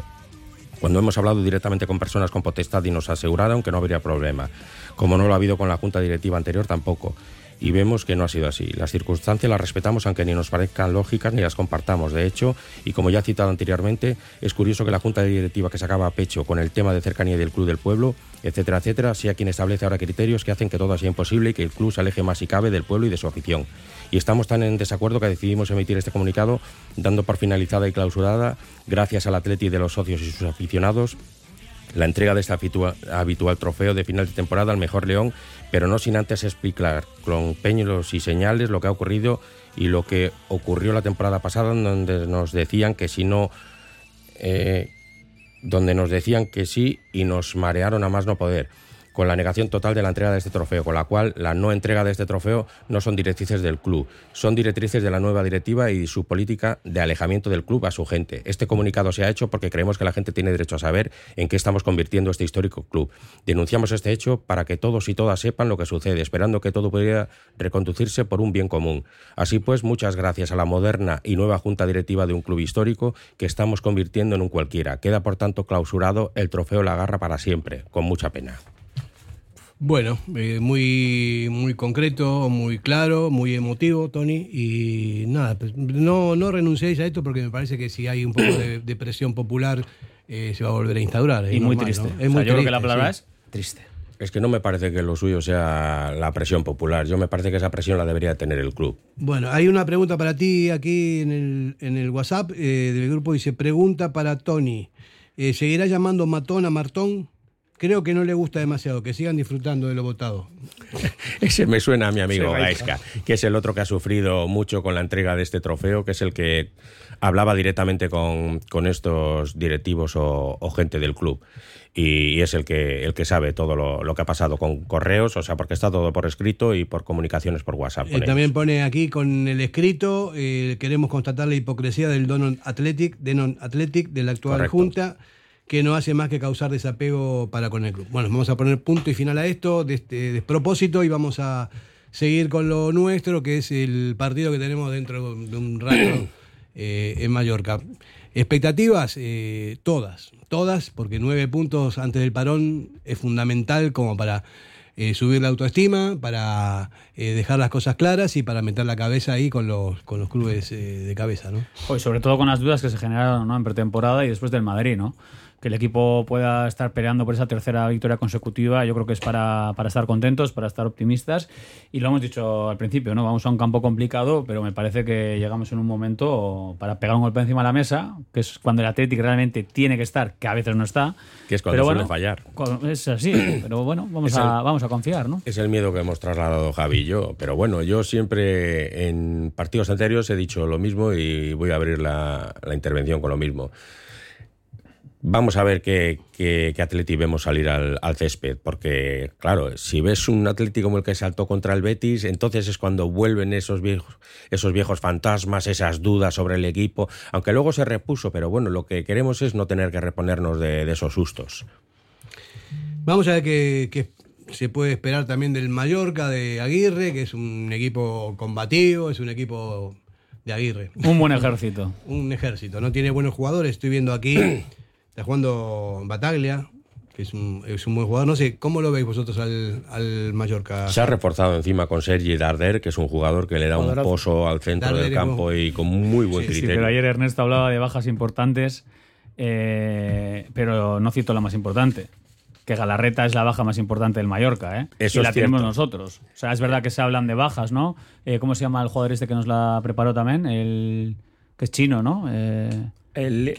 Cuando hemos hablado directamente con personas con potestad y nos aseguraron que no habría problema, como no lo ha habido con la junta directiva anterior tampoco, y vemos que no ha sido así. Las circunstancias las respetamos aunque ni nos parezcan lógicas ni las compartamos, de hecho, y como ya he citado anteriormente, es curioso que la junta directiva que sacaba a pecho con el tema de cercanía del club del pueblo, etcétera, etcétera, sea quien establece ahora criterios que hacen que todo sea imposible y que el club se aleje más si cabe del pueblo y de su afición. Y estamos tan en desacuerdo que decidimos emitir este comunicado, dando por finalizada y clausurada, gracias al Atleti de los socios y sus aficionados, la entrega de este habitua, habitual trofeo de final de temporada al mejor León, pero no sin antes explicar con peños y señales lo que ha ocurrido y lo que ocurrió la temporada pasada, donde nos decían que si no... Eh, donde nos decían que sí y nos marearon a más no poder, con la negación total de la entrega de este trofeo, con la cual la no entrega de este trofeo no son directrices del club, son directrices de la nueva directiva y su política de alejamiento del club a su gente. Este comunicado se ha hecho porque creemos que la gente tiene derecho a saber en qué estamos convirtiendo este histórico club. Denunciamos este hecho para que todos y todas sepan lo que sucede, esperando que todo pudiera reconducirse por un bien común. Así pues, muchas gracias a la moderna y nueva junta directiva de un club histórico que estamos convirtiendo en un cualquiera. Queda, por tanto, clausurado el trofeo La Garra para siempre, con mucha pena. Bueno, eh, muy muy concreto, muy claro, muy emotivo, Tony, y nada, pues no, no renunciéis a esto porque me parece que si hay un poco de, de presión popular eh, se va a volver a instaurar. Y normal, muy triste. ¿No? Es o sea, muy yo triste, creo que la palabra sí. es triste. Es que no me parece que lo suyo sea la presión popular, yo me parece que esa presión la debería tener el club. Bueno, hay una pregunta para ti aquí en el, en el WhatsApp eh, del grupo, dice, pregunta para Tony, eh, ¿seguirá llamando Matón a Martón? Creo que no le gusta demasiado, que sigan disfrutando de lo votado. Ese me suena a mi amigo Gaisca, que es el otro que ha sufrido mucho con la entrega de este trofeo, que es el que hablaba directamente con, con estos directivos o, o gente del club. Y, y es el que, el que sabe todo lo, lo que ha pasado con correos, o sea, porque está todo por escrito y por comunicaciones por WhatsApp. Eh, también pone aquí con el escrito, eh, queremos constatar la hipocresía del Donon Athletic, de non Athletic, de la actual Correcto. Junta, que no hace más que causar desapego para con el club. Bueno, vamos a poner punto y final a esto, de este despropósito, y vamos a seguir con lo nuestro, que es el partido que tenemos dentro de un rato eh, en Mallorca. Expectativas, eh, todas, todas, porque nueve puntos antes del parón es fundamental como para eh, subir la autoestima, para eh, dejar las cosas claras y para meter la cabeza ahí con los, con los clubes eh, de cabeza, ¿no? Oh, y sobre todo con las dudas que se generaron, ¿no?, en pretemporada y después del Madrid, ¿no? Que el equipo pueda estar peleando por esa tercera victoria consecutiva, yo creo que es para, para estar contentos, para estar optimistas. Y lo hemos dicho al principio, ¿no? Vamos a un campo complicado, pero me parece que llegamos en un momento para pegar un golpe encima de la mesa, que es cuando el Athletic realmente tiene que estar, que a veces no está. Que es cuando pero suele bueno, fallar. Es así, pero bueno, vamos, el, a, vamos a confiar, ¿no? Es el miedo que hemos trasladado Javi y yo. Pero bueno, yo siempre en partidos anteriores he dicho lo mismo y voy a abrir la, la intervención con lo mismo. Vamos a ver qué, qué, qué Atleti vemos salir al, al césped, porque claro, si ves un Atleti como el que saltó contra el Betis, entonces es cuando vuelven esos viejos, esos viejos fantasmas, esas dudas sobre el equipo, aunque luego se repuso, pero bueno, lo que queremos es no tener que reponernos de, de esos sustos. Vamos a ver qué, qué se puede esperar también del Mallorca, de Aguirre, que es un equipo combativo, es un equipo de Aguirre. Un buen ejército. Un ejército, no tiene buenos jugadores, estoy viendo aquí... Está jugando Bataglia, que es un, es un buen jugador. No sé, ¿cómo lo veis vosotros al, al Mallorca? Se ha reforzado encima con Sergi Darder, que es un jugador que le da un pozo al centro Darder del campo como... y con muy buen sí, criterio. Sí, pero ayer Ernesto hablaba de bajas importantes, eh, pero no cito la más importante. Que Galarreta es la baja más importante del Mallorca, ¿eh? Eso y la tenemos nosotros. O sea, es verdad que se hablan de bajas, ¿no? Eh, ¿Cómo se llama el jugador este que nos la preparó también? El que es chino, ¿no? Eh... El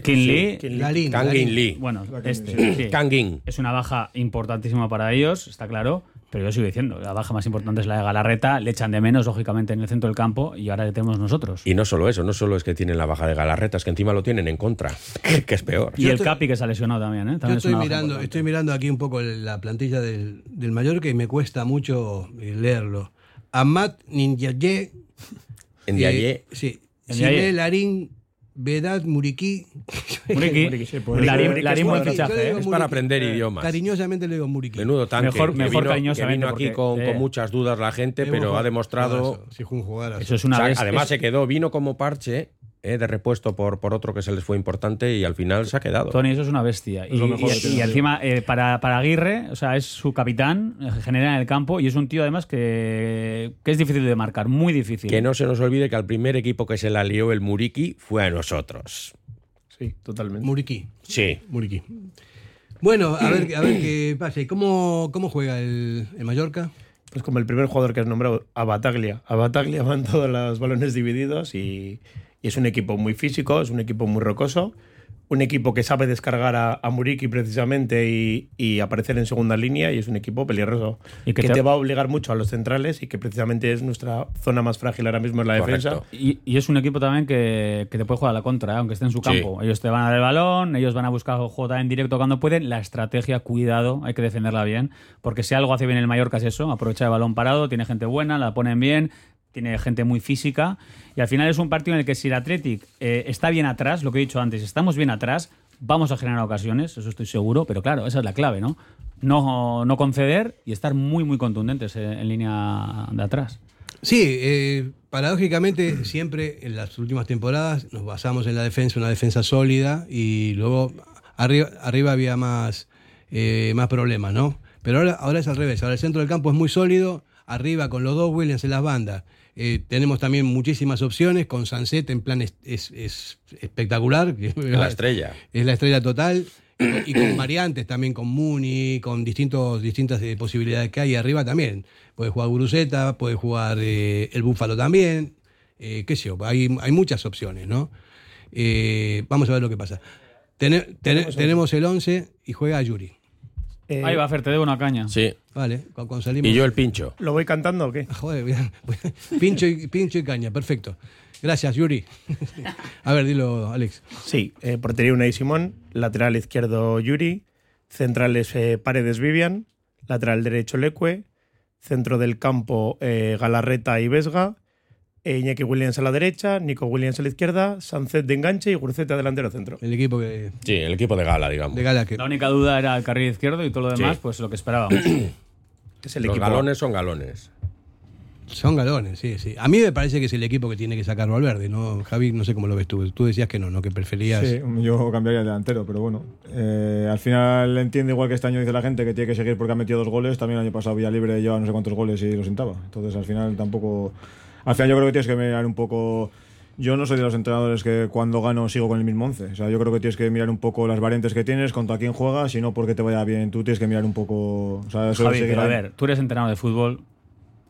Kangin Lee. Bueno, este. Sí. Kangin. Es una baja importantísima para ellos, está claro. Pero yo sigo diciendo, la baja más importante es la de Galarreta, le echan de menos, lógicamente, en el centro del campo, y ahora le tenemos nosotros. Y no solo eso, no solo es que tienen la baja de Galarreta, es que encima lo tienen en contra, que es peor. Y yo el estoy, Capi, que se ha lesionado también, ¿eh? También yo estoy, es mirando, estoy mirando aquí un poco la plantilla del, del Mallorca y me cuesta mucho leerlo. Amat Ndiaye, Ndiaye. Sí, Sile Larín, Vedad, Muriqi. Muriqui. Muriqui. Larín, Larín buen fichaje, ¿eh? Es para aprender idiomas. Cariñosamente le digo Muriqui. Menudo tanque. Mejor, mejor vino, cariñosamente. Vino aquí con, eh, con muchas dudas la gente, pero ha demostrado... Si jugara, eso es una, o sea, vez, además es... se quedó, vino como parche... Eh, de repuesto por, por otro que se les fue importante y al final se ha quedado. Tony, eso es una bestia. Es y, y, y, y encima, eh, para, para Aguirre, o sea, es su capitán general en el campo y es un tío además que, que es difícil de marcar, muy difícil. Que no se nos olvide que al primer equipo que se la lió el Muriqui fue a nosotros. Sí, totalmente. Muriqui. Sí. Muriqui. Bueno, a ver, a ver qué pasa. ¿Y cómo, cómo juega el, el Mallorca? Pues como el primer jugador que has nombrado, a Bataglia. A Bataglia van todos los balones divididos y... Y es un equipo muy físico, es un equipo muy rocoso, un equipo que sabe descargar a, a Muriqi precisamente y, y aparecer en segunda línea, y es un equipo peligroso y que, que te... te va a obligar mucho a los centrales y que precisamente es nuestra zona más frágil ahora mismo en la Correcto. defensa. Y, y es un equipo también que, que te puede jugar a la contra, ¿eh? Aunque esté en su campo. Sí. Ellos te van a dar el balón, ellos van a buscar el juego también directo cuando pueden. La estrategia, cuidado, hay que defenderla bien, porque si algo hace bien el Mallorca es eso, aprovecha el balón parado, tiene gente buena, la ponen bien... Tiene gente muy física y al final es un partido en el que si el Athletic eh, está bien atrás, lo que he dicho antes, estamos bien atrás, vamos a generar ocasiones, eso estoy seguro, pero claro, esa es la clave, ¿no? No, no conceder y estar muy, muy contundentes en, en línea de atrás. Sí, eh, paradójicamente siempre en las últimas temporadas nos basamos en la defensa, una defensa sólida y luego arriba, arriba había más, eh, más problemas, ¿no? Pero ahora, ahora es al revés, ahora el centro del campo es muy sólido, arriba con los dos Williams en las bandas. Eh, tenemos también muchísimas opciones con Sancet en plan es, es, es espectacular, la estrella es la estrella total y con variantes también, con Muni, con distintos, distintas eh, posibilidades que hay arriba también, puede jugar Guruzeta, puede jugar eh, el Búfalo también, eh, qué sé yo, hay, hay muchas opciones, ¿no? Eh, vamos a ver lo que pasa. Ten, ten, tenemos el once y juega Yuri. Eh, Ahí va, Fer, te debo una caña. Sí. Vale, cuando salimos. Y yo el pincho. ¿Lo voy cantando o qué? Ah, joder, mira. Pincho y, pincho y caña, perfecto. Gracias, Yuri. A ver, dilo, Alex. Sí, eh, portería Unai Simón, lateral izquierdo Yuri, centrales eh, Paredes Vivian, lateral derecho Lekue, centro del campo eh, Galarreta y Vesga, e Iñaki Williams a la derecha, Nico Williams a la izquierda, Sancet de enganche y Guruzeta delantero centro. El equipo que... Sí, el equipo de Gala, digamos. De Gala que... La única duda era el carril izquierdo y todo lo demás, sí. Pues lo que esperábamos. Es el Los equipo... galones son galones. Son galones, sí, sí. A mí me parece que es el equipo que tiene que sacar Valverde, ¿no? Javi, no sé cómo lo ves tú. Tú decías que no, ¿no? Que preferías... Sí, yo cambiaría el delantero, pero bueno. Eh, al final entiendo, igual que este año dice la gente, que tiene que seguir porque ha metido dos goles. También el año pasado Villalibre llevaba no sé cuántos goles y los sentaba. Entonces, al final tampoco... Al final yo creo que tienes que mirar un poco... Yo no soy de los entrenadores que cuando gano sigo con el mismo once. O sea, yo creo que tienes que mirar un poco las variantes que tienes, contra quién juegas, y no porque te vaya bien. Tú tienes que mirar un poco... O sea, Javi, pero a ver, tú eres entrenador de fútbol,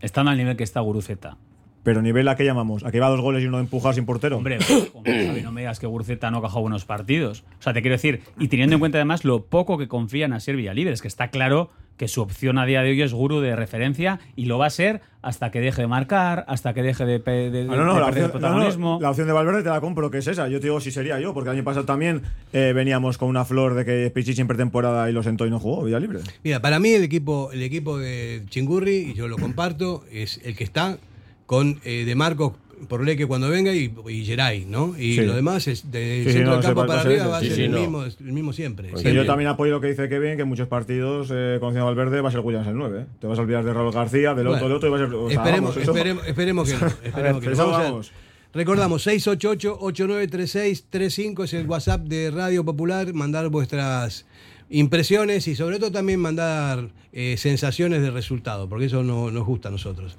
estando al nivel que está Guruzeta. Pero nivel a qué llamamos, a que va dos goles y uno empujado sin portero. Hombre, hombre, Javi, no me digas que Guruzeta no ha cajado buenos partidos. O sea, te quiero decir, y teniendo en cuenta además lo poco que confían a ser Villalibre, es que está claro... que su opción a día de hoy es Guru de referencia y lo va a ser hasta que deje de marcar, hasta que deje de, de, de, ah, no, no, de perder opción, el protagonismo. No, no, la opción de Valverde te la compro, que es esa. Yo te digo si sería yo, porque el año pasado también eh, veníamos con una flor de que Pichichi en pretemporada y lo sentó y no jugó, Villalibre. Mira, para mí el equipo, el equipo de Chingurri, y yo lo comparto, es el que está con eh, De Marcos por Lekue cuando venga y, y Yeray, ¿no? Y sí. Lo demás es del sí, centro no, del campo para arriba va a ser sí, sí, el, no. mismo, el mismo siempre. Pues siempre. Yo también apoyo lo que dice Kevin, que en muchos partidos eh, con Ciudad Valverde va a ser Williams el nueve. ¿Eh? Te vas a olvidar de Raúl García, del otro, bueno, del otro y va a ser... O sea, esperemos, vamos, esperemos, esperemos que no. Esperemos ver, que no. Vamos. Recordamos, seis ocho ocho, ocho nueve tres seis tres cinco es el WhatsApp de Radio Popular. Mandar vuestras impresiones y sobre todo también mandar eh, sensaciones de resultado, porque eso no, nos gusta a nosotros.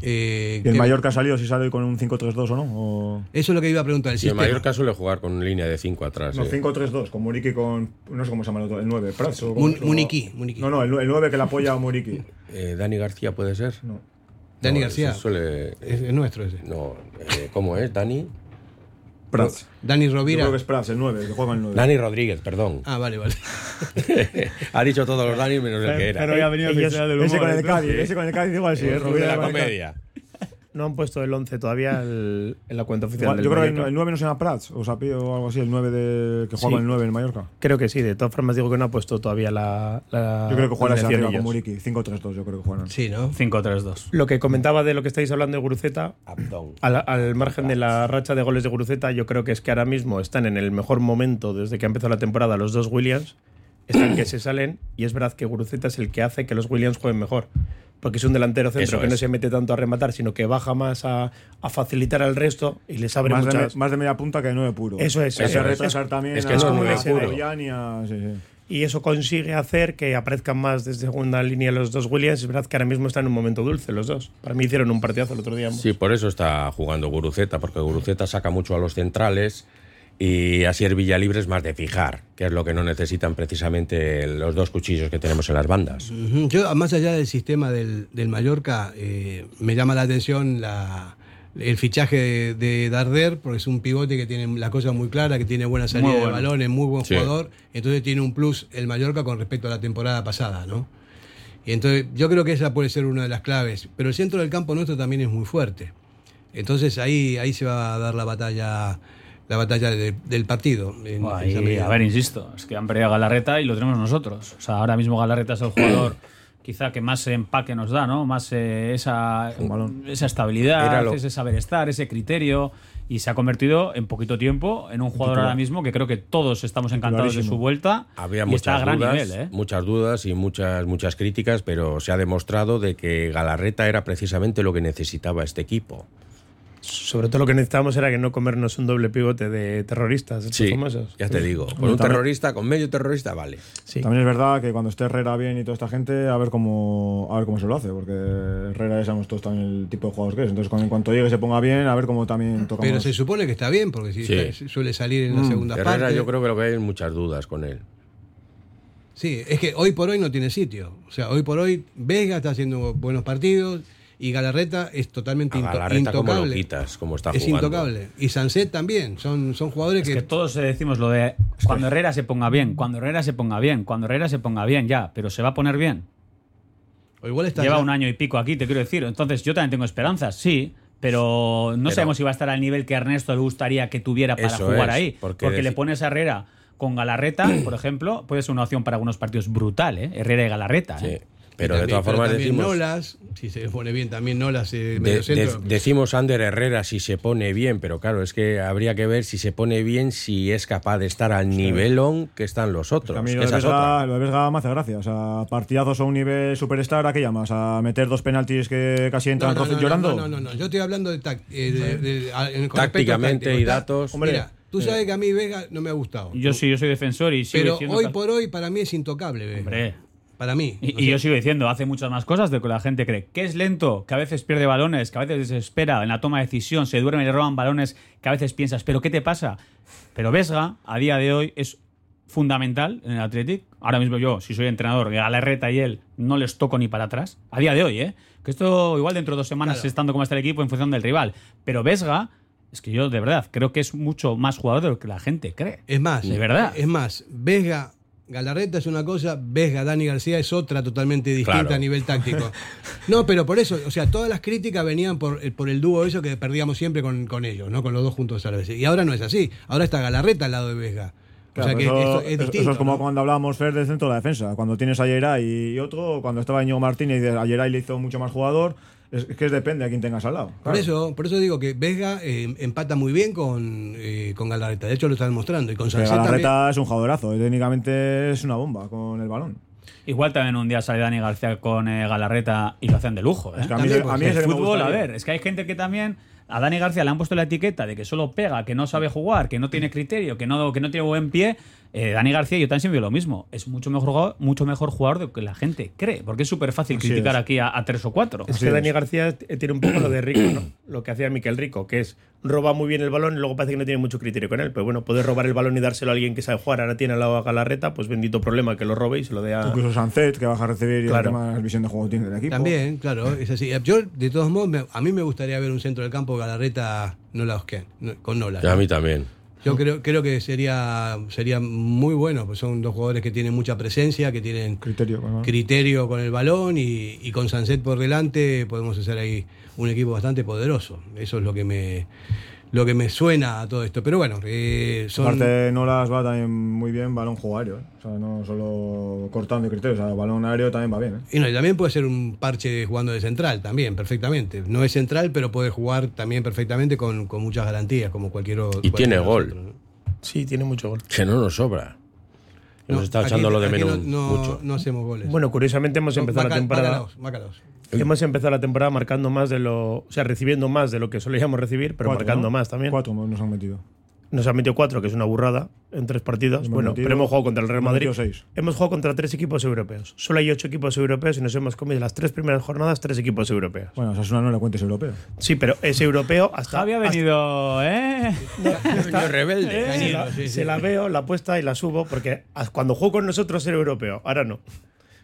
Eh, ¿Y el que... Mallorca ha salido si sale con un cinco tres dos o no? O... Eso es lo que iba a preguntar. El, y el Mallorca suele jugar con línea de cinco atrás. No, eh. cinco tres dos, con Muriqui con. No sé cómo se llama el otro, el nueve, Prados. Mun- o... Muriqui. No, no, el nueve que la apoya a Muriqui. Eh, ¿Dani García puede ser? No. ¿Dani no, García? Suele... Es nuestro ese. No, eh, ¿cómo es, Dani? Prats. Dani Rovira. Yo creo que es Prats, el nueve, el que juega con el nueve. Dani Rodríguez, perdón. Ah, vale, vale. Ha dicho todos los Dani menos el que era. Pero ya ha venido el del ese con el Cádiz, ese con el Cádiz igual sí, es Rovira de la comedia. No han puesto el once todavía el, en la cuenta oficial. Igual, del yo creo Mallorca. Que el nueve no se llama Prats o Sapio o algo así, el nueve de, que juega sí. Con el nueve en Mallorca. Creo que sí, de todas formas digo que no ha puesto todavía la. la yo creo que juega hacia arriba con Muriqi, cinco tres dos, yo creo que juegan. Sí, ¿no? cinco tres dos. Lo que comentaba de lo que estáis hablando de Guruzeta, al, al margen Prats. De la racha de goles de Guruzeta, yo creo que es que ahora mismo están en el mejor momento desde que ha empezado la temporada los dos Williams, están que se salen y es verdad que Guruzeta es el que hace que los Williams jueguen mejor. Porque es un delantero centro Eso que es. No se mete tanto a rematar, sino que baja más a, a facilitar al resto y les abre más muchas… De, más de media punta que de nueve puro. Eso es. Eso es, es, también es que a, es como de puro. A, sí, sí. Y eso consigue hacer que aparezcan más de segunda línea los dos Williams. Es verdad que ahora mismo están en un momento dulce los dos. Para mí hicieron un partidazo el otro día. Ambos. Sí, por eso está jugando Guruzeta, porque Guruzeta saca mucho a los centrales y así el Villalibre es más de fijar, que es lo que no necesitan precisamente los dos cuchillos que tenemos en las bandas. Yo, más allá del sistema del, del Mallorca, eh, me llama la atención la, el fichaje de, de Darder, porque es un pivote que tiene la cosa muy clara, que tiene buena salida bueno. de balones, muy buen sí. jugador, entonces tiene un plus el Mallorca con respecto a la temporada pasada, ¿no? Y entonces yo creo que esa puede ser una de las claves, pero el centro del campo nuestro también es muy fuerte, entonces ahí, ahí se va a dar la batalla... La batalla de, del partido. En, oh, ahí, en a ver, insisto, es que han perdido a Galarreta y lo tenemos nosotros. O sea, ahora mismo Galarreta es el jugador quizá que más empaque nos da, ¿no? Más eh, esa, esa estabilidad, lo... ese saber estar, ese criterio. Y se ha convertido en poquito tiempo en un jugador Titular. Ahora mismo que creo que todos estamos encantados Titularísimo. De su vuelta. Había y está a gran dudas, nivel. ¿eh? Muchas dudas y muchas, muchas críticas, pero se ha demostrado de que Galarreta era precisamente lo que necesitaba este equipo. Sobre todo lo que necesitábamos era que no comernos un doble pivote de terroristas, estos sí, famosos. Ya te digo, con un terrorista, con medio terrorista, vale. Sí. También es verdad que cuando esté Herrera bien y toda esta gente, a ver cómo, a ver cómo se lo hace, porque Herrera ya sabemos todos también el tipo de jugador que es. Entonces, cuando, en cuanto llegue se ponga bien, a ver cómo también toca. Pero se supone que está bien, porque si sí. está, suele salir en mm, la segunda Herrera, parte. Herrera yo creo que lo que hay es muchas dudas con él. Sí, es que hoy por hoy no tiene sitio. O sea, hoy por hoy Vesga está haciendo buenos partidos. Y Galarreta es totalmente Galarreta intocable. Como lo quitas, como está es jugando. Intocable. Y Sancet también. Son, son jugadores es que... que todos decimos lo de cuando Herrera se ponga bien, cuando Herrera se ponga bien, cuando Herrera se ponga bien, ya. Pero se va a poner bien. O igual está Lleva ya... un año y pico aquí, te quiero decir. Entonces yo también tengo esperanzas, sí. Pero no pero... sabemos si va a estar al nivel que a Ernesto le gustaría que tuviera para Eso jugar es, ahí. Porque, porque dec... le pones a Herrera con Galarreta, por ejemplo, puede ser una opción para algunos partidos brutal, ¿eh? Herrera y Galarreta, sí. ¿eh? Pero también, de todas formas decimos... Nolas, si se pone bien también Nolas... Eh, de, de, decimos Ander Herrera si se pone bien, pero claro, es que habría que ver si se pone bien, si es capaz de estar al sí. nivelón que están los otros. Pues que a mí lo, de Vesga, lo de Vesga me hace gracia. O sea, partidazos a un nivel superstar, ¿a qué llamas? ¿A meter dos penaltis que casi entran no, no, no, llorando? No no, no, no, no. Yo estoy hablando de, tact, eh, de, de, de tácticamente y datos... Hombre, mira, tú sabes que a mí Vesga no me ha gustado. Yo sí, yo soy defensor y sí. Pero hoy que... por hoy para mí es intocable, Vesga. Hombre... Para mí. Y, no sé. y yo sigo diciendo, hace muchas más cosas de lo que la gente cree. Que es lento, que a veces pierde balones, que a veces desespera en la toma de decisión, se duerme y le roban balones, que a veces piensas, ¿pero qué te pasa? Pero Vesga, a día de hoy, es fundamental en el Athletic. Ahora mismo yo, si soy entrenador, Galarreta y él, no les toco ni para atrás. A día de hoy, ¿eh? Que esto igual dentro de dos semanas, claro. estando como está el equipo, en función del rival. Pero Vesga... Es que yo, de verdad, creo que es mucho más jugador de lo que la gente cree. Es más. De verdad. Es más, Vesga... Galarreta es una cosa, Vesga, Dani García es otra totalmente distinta claro. a nivel táctico. No, pero por eso, o sea, todas las críticas venían por, por el dúo eso que perdíamos siempre con, con ellos, ¿no? Con los dos juntos a veces. Y ahora no es así. Ahora está Galarreta al lado de Vesga. Claro, o sea que eso, es distinto, eso es como ¿no? cuando hablábamos Fer del centro de la defensa. Cuando tienes a Yeray y otro, cuando estaba Íñigo Martínez, a Yeray le hizo mucho más jugador. Es que depende a quién tengas al lado. Claro. Por eso, por eso digo que Vesga eh, empata muy bien con, eh, con Galarreta. De hecho, lo están mostrando. Y con Sancet Galarreta también. Es un jugadorazo. Técnicamente es una bomba con el balón. Igual también un día sale Dani García con eh, Galarreta y lo hacen de lujo. ¿eh? Es que a mí, también, pues, a mí es el fútbol, a ver, es que hay gente que también... A Dani García le han puesto la etiqueta de que solo pega, que no sabe jugar, que no tiene criterio, que no, que no tiene buen pie. Eh, Dani García, yo también siempre lo mismo. Es mucho mejor jugador, mucho mejor jugador de lo que la gente cree. Porque es súper fácil Así criticar es. Aquí a, a tres o cuatro. Es Así que es. Dani García tiene un poco lo de Rico, ¿no? Lo que hacía Miquel Rico, que es roba muy bien el balón y luego parece que no tiene mucho criterio con él. Pero bueno, poder robar el balón y dárselo a alguien que sabe jugar. Ahora tiene al lado a Galarreta, pues bendito problema que lo robe y se lo dé a... Incluso Sancet, que baja a recibir y claro. la visión de juego tiene del equipo. También, claro, es así. Yo, de todos modos, me, a mí me gustaría ver un centro del campo Galarreta Nolas que con Nolas. A mí también. Yo creo, creo que sería sería muy bueno, pues son dos jugadores que tienen mucha presencia, que tienen criterio, ¿no? criterio con el balón y, y con Sancet por delante podemos hacer ahí un equipo bastante poderoso. Eso es lo que me lo que me suena a todo esto. Pero bueno, eh, son... aparte Nolas va también muy bien balón juego aéreo, ¿eh? O sea, no solo cortando criterio, o sea, balón aéreo también va bien, ¿eh? Y, no, y también puede ser un parche jugando de central también, perfectamente. No es central, pero puede jugar también perfectamente con, con muchas garantías, como cualquier otro. Y tiene gol. Otro, ¿no? Sí, tiene mucho gol. Que no nos sobra. Hemos no, estado echándolo de menos no, no, mucho. No hacemos goles. Bueno, curiosamente hemos no, empezado maca, la temporada... Macalaos, macalaos. Hemos empezado la temporada marcando más de lo... O sea, recibiendo más de lo que solíamos recibir, pero cuatro, marcando ¿no? más también. Cuatro nos han metido. Nos han metido cuatro, que es una burrada, en tres partidos. Me bueno, metido, pero hemos jugado contra el Real Madrid. Hemos jugado contra tres equipos europeos. Solo hay ocho equipos europeos y nos hemos comido las tres primeras jornadas tres equipos europeos. Bueno, Osasuna no le cuentes europeo. Sí, pero es europeo hasta... Javi ha venido, hasta, ¿eh? No, rebelde. ¿Eh? Se, la, se la veo, la apuesta y la subo, porque cuando jugó con nosotros era europeo, ahora no. O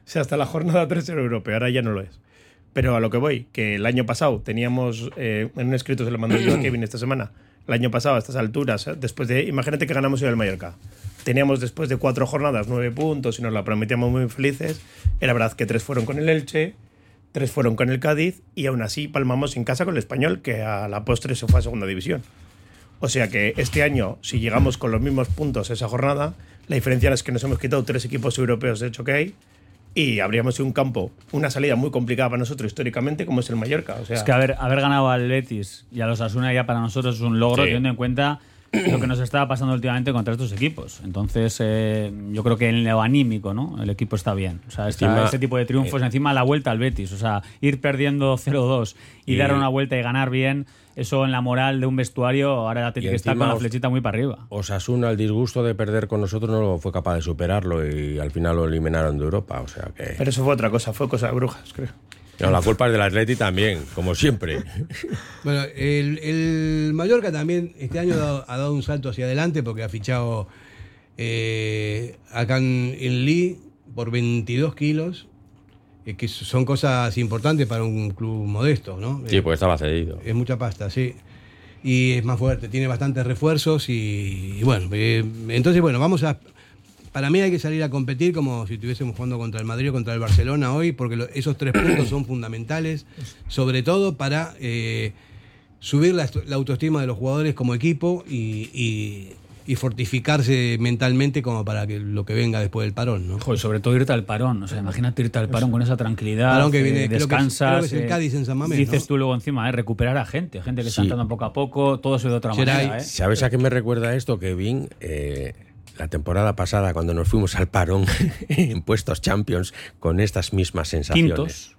sea, hasta la jornada tres era europeo, ahora ya no lo es. Pero a lo que voy, que el año pasado teníamos, eh, en un escrito se lo mandó yo a Kevin esta semana, el año pasado a estas alturas, ¿eh? Después de, imagínate que ganamos en el Mallorca. Teníamos después de cuatro jornadas nueve puntos y nos la prometíamos muy felices. Era verdad que tres fueron con el Elche, tres fueron con el Cádiz y aún así palmamos en casa con el Español, que a la postre se fue a segunda división. O sea que este año, si llegamos con los mismos puntos esa jornada, la diferencia es que nos hemos quitado tres equipos europeos de hecho que hay. Y habríamos sido un campo, una salida muy complicada para nosotros históricamente, como es el Mallorca. O sea... Es que haber, haber ganado al Betis y a los Osasuna ya para nosotros es un logro, sí, teniendo en cuenta lo que nos estaba pasando últimamente contra estos equipos. Entonces, eh, yo creo que en lo anímico, ¿no? El equipo está bien. O sea, está, encima, este tipo de triunfos, eh, encima la vuelta al Betis. O sea, ir perdiendo cero dos y, y dar una vuelta y ganar bien, eso en la moral de un vestuario, ahora tiene que estar con la flechita muy para arriba. Osasuna, el disgusto de perder con nosotros, no fue capaz de superarlo y al final lo eliminaron de Europa. O sea que... Pero eso fue otra cosa, fue cosa de brujas, creo. No, la culpa es del Atleti también, como siempre. Bueno, el, el Mallorca también este año ha dado, ha dado un salto hacia adelante porque ha fichado eh, a Can Lee por veintidós kilos, eh, que son cosas importantes para un club modesto, ¿no? Sí, porque estaba cedido. Es mucha pasta, sí. Y es más fuerte, tiene bastantes refuerzos y, y bueno, eh, entonces bueno, vamos a... Para mí hay que salir a competir como si estuviésemos jugando contra el Madrid o contra el Barcelona hoy, porque esos tres puntos son fundamentales, sobre todo para eh, subir la, la autoestima de los jugadores como equipo y, y, y fortificarse mentalmente como para que lo que venga después del parón, ¿no? Joder, sobre todo irte al parón, o sea, imagínate irte al parón con esa tranquilidad, parón que viene, eh, descansas, creo que es, creo que es el Cádiz en San Mamés, dices ¿no? Tú luego encima, eh, recuperar a gente, gente que sí, está entrando poco a poco, todo se de otra Yeray, manera, ¿eh? ¿Sabes a qué me recuerda esto, Kevin? Eh... La temporada pasada, cuando nos fuimos al parón en puestos Champions, con estas mismas sensaciones. Quintos.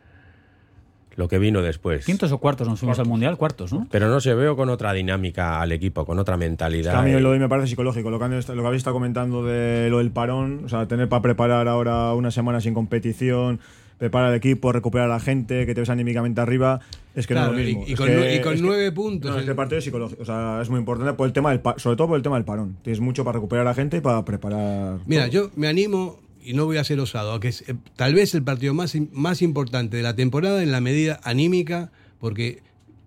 Lo que vino después. Quintos o cuartos nos fuimos cuartos. Al Mundial, cuartos, ¿no? Pero no se veo con otra dinámica al equipo, con otra mentalidad. Es que a mí eh. lo que me parece psicológico, lo que, lo que habéis estado comentando de lo del parón, o sea, tener para preparar ahora una semana sin competición, preparar el equipo, recuperar a la gente, que te ves anímicamente arriba, es que claro, no es lo mismo. Y, y con, que, y con nueve que, puntos. No, es que el partido es psicológico, o sea, es muy importante, por el tema del, sobre todo por el tema del parón. Tienes mucho para recuperar a la gente y para preparar... Mira, todo. Yo me animo, y no voy a ser osado, a que es, eh, tal vez el partido más, más importante de la temporada en la medida anímica, porque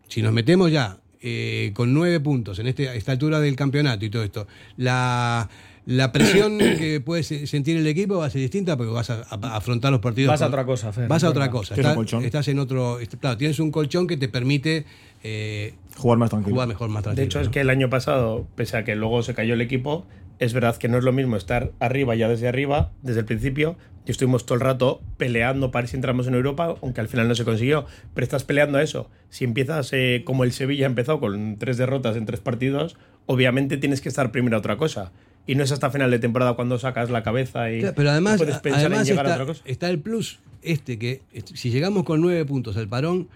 si nos metemos ya eh, con nueve puntos en este, esta altura del campeonato y todo esto, la... La presión que puede sentir el equipo va a ser distinta porque vas a, a, a afrontar los partidos. Vas a otra cosa, Fer. Vas a otra cosa. Estás, estás en otro. Claro, tienes un colchón que te permite eh, jugar más tranquilo. Jugar mejor, más tranquilo. De hecho, ¿no? Es que el año pasado, pese a que luego se cayó el equipo, es verdad que no es lo mismo estar arriba ya desde arriba, desde el principio. Y estuvimos todo el rato peleando para ver si entramos en Europa, aunque al final no se consiguió. Pero estás peleando a eso. Si empiezas eh, como el Sevilla empezó, con tres derrotas en tres partidos, obviamente tienes que estar primero a otra cosa. Y no es hasta final de temporada cuando sacas la cabeza y, claro, pero además, y puedes pensar además en llegar está, a otra cosa. Está el plus este, que si llegamos con nueve puntos al parón,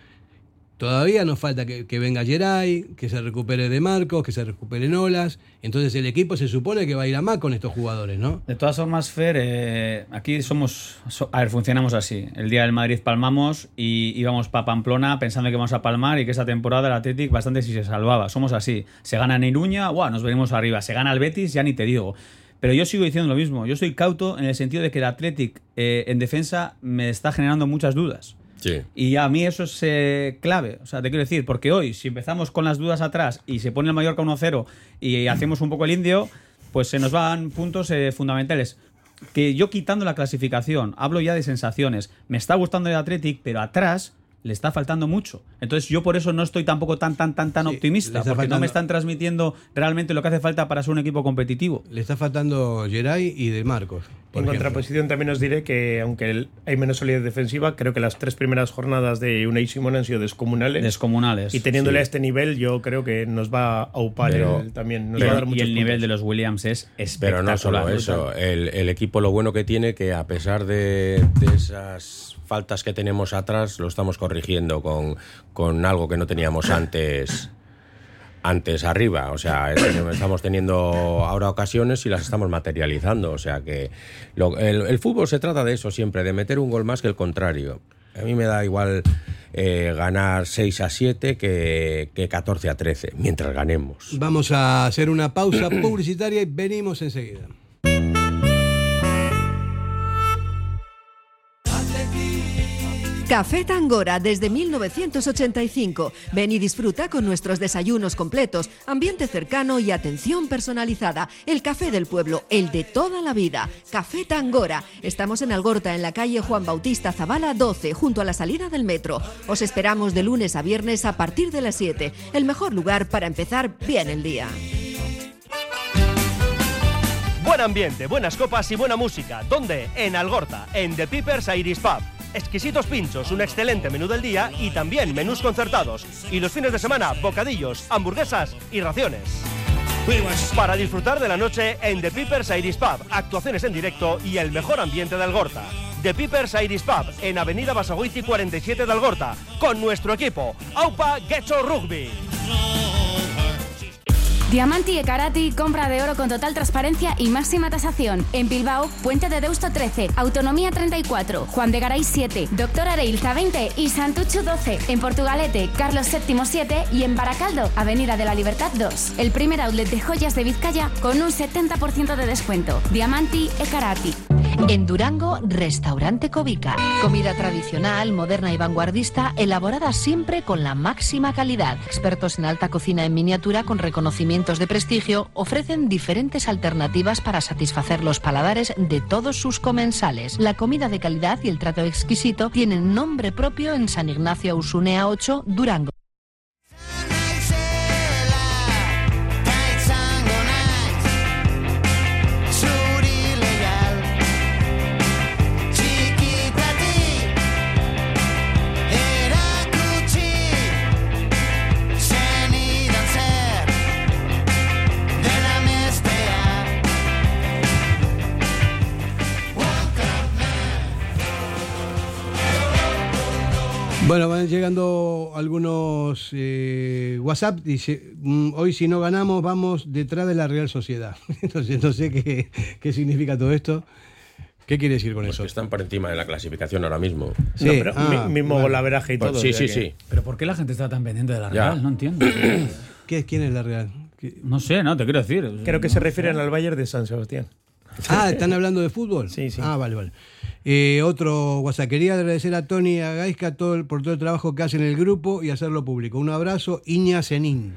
todavía nos falta que, que venga Yeray, que se recupere De Marcos, que se recupere Nolas. Entonces el equipo se supone que va a ir a más con estos jugadores, ¿no? De todas formas, Fer, eh, aquí somos... So, a ver, funcionamos así. El día del Madrid palmamos y íbamos para Pamplona pensando que íbamos a palmar y que esta temporada el Athletic bastante si se salvaba. Somos así. Se gana en Iruña, ¡guau!, nos venimos arriba. Se gana el Betis, ya ni te digo. Pero yo sigo diciendo lo mismo. Yo soy cauto en el sentido de que el Athletic eh, en defensa me está generando muchas dudas. Sí. Y a mí eso es eh, clave. O sea, te quiero decir, porque hoy, si empezamos con las dudas atrás y se pone el Mallorca uno cero y hacemos un poco el indio, pues se nos van puntos eh, fundamentales. Que yo, quitando la clasificación, hablo ya de sensaciones. Me está gustando el Athletic, pero atrás le está faltando mucho. Entonces yo por eso no estoy tampoco tan tan tan tan sí, optimista, porque faltando... no me están transmitiendo realmente lo que hace falta para ser un equipo competitivo. Le está faltando Yeray y De Marcos. En contraposición también os diré que, aunque hay menos solidez defensiva, creo que las tres primeras jornadas de Unai Simón han sido descomunales. Descomunales. Y teniéndole sí. a este nivel, yo creo que nos va a aupar el, también. Nos pero, va a dar y el puntos. Nivel de los Williams es espectacular. Pero no solo eso. El, el equipo, lo bueno que tiene, que a pesar de, de esas faltas que tenemos atrás, lo estamos corrigiendo con, con algo que no teníamos antes... antes arriba, o sea, estamos teniendo ahora ocasiones y las estamos materializando, o sea que lo, el, el fútbol se trata de eso siempre, de meter un gol más que el contrario. A mí me da igual eh, ganar seis a siete que, que catorce a trece, mientras ganemos. Vamos a hacer una pausa publicitaria y venimos enseguida. Café Tangora desde mil novecientos ochenta y cinco. Ven y disfruta con nuestros desayunos completos, ambiente cercano y atención personalizada. El café del pueblo, el de toda la vida. Café Tangora. Estamos en Algorta, en la calle Juan Bautista Zabala doce, junto a la salida del metro. Os esperamos de lunes a viernes a partir de las siete. El mejor lugar para empezar bien el día. Buen ambiente, buenas copas y buena música. ¿Dónde? En Algorta, en The Pipers Irish Pub. Exquisitos pinchos, un excelente menú del día y también menús concertados. Y los fines de semana, bocadillos, hamburguesas y raciones. Para disfrutar de la noche en The Pipers Irish Pub, actuaciones en directo y el mejor ambiente de Algorta. The Pipers Irish Pub, en Avenida Basagoiti cuarenta y siete de Algorta, con nuestro equipo, Aupa Getxo Rugby. Diamanti e Karati, compra de oro con total transparencia y máxima tasación. En Bilbao, Puente de Deusto trece, Autonomía treinta y cuatro, Juan de Garay siete, Doctor Areilza veinte y Santuchu doce. En Portugalete, Carlos séptimo siete y en Baracaldo, Avenida de la Libertad dos. El primer outlet de joyas de Vizcaya con un setenta por ciento de descuento. Diamanti e Karati. En Durango, Restaurante Cobica. Comida tradicional, moderna y vanguardista, elaborada siempre con la máxima calidad. Expertos en alta cocina en miniatura con reconocimientos de prestigio ofrecen diferentes alternativas para satisfacer los paladares de todos sus comensales. La comida de calidad y el trato exquisito tienen nombre propio en San Ignacio Ausunea ocho, Durango. Bueno, van llegando algunos eh, WhatsApp. Dice, hoy si no ganamos vamos detrás de la Real Sociedad. Entonces no sé qué, qué significa todo esto. ¿Qué quiere decir con pues eso? Que están por encima de la clasificación ahora mismo. Sí, no, pero ah, mi, mismo golaveraje bueno. y todo. Pues, sí, sí, que... sí. Pero ¿por qué la gente está tan pendiente de la Real? Ya. No entiendo. ¿Qué es, ¿Quién es la Real? ¿Qué? No sé, no, te quiero decir. Creo que no se refieren sé. al Bayern de San Sebastián. Ah, ¿están hablando de fútbol? Sí, sí. Ah, vale, vale. Eh, otro WhatsApp. Quería agradecer a Tony y a Gaisca todo el, por todo el trabajo que hacen en el grupo y hacerlo público. Un abrazo, Iña Zenín.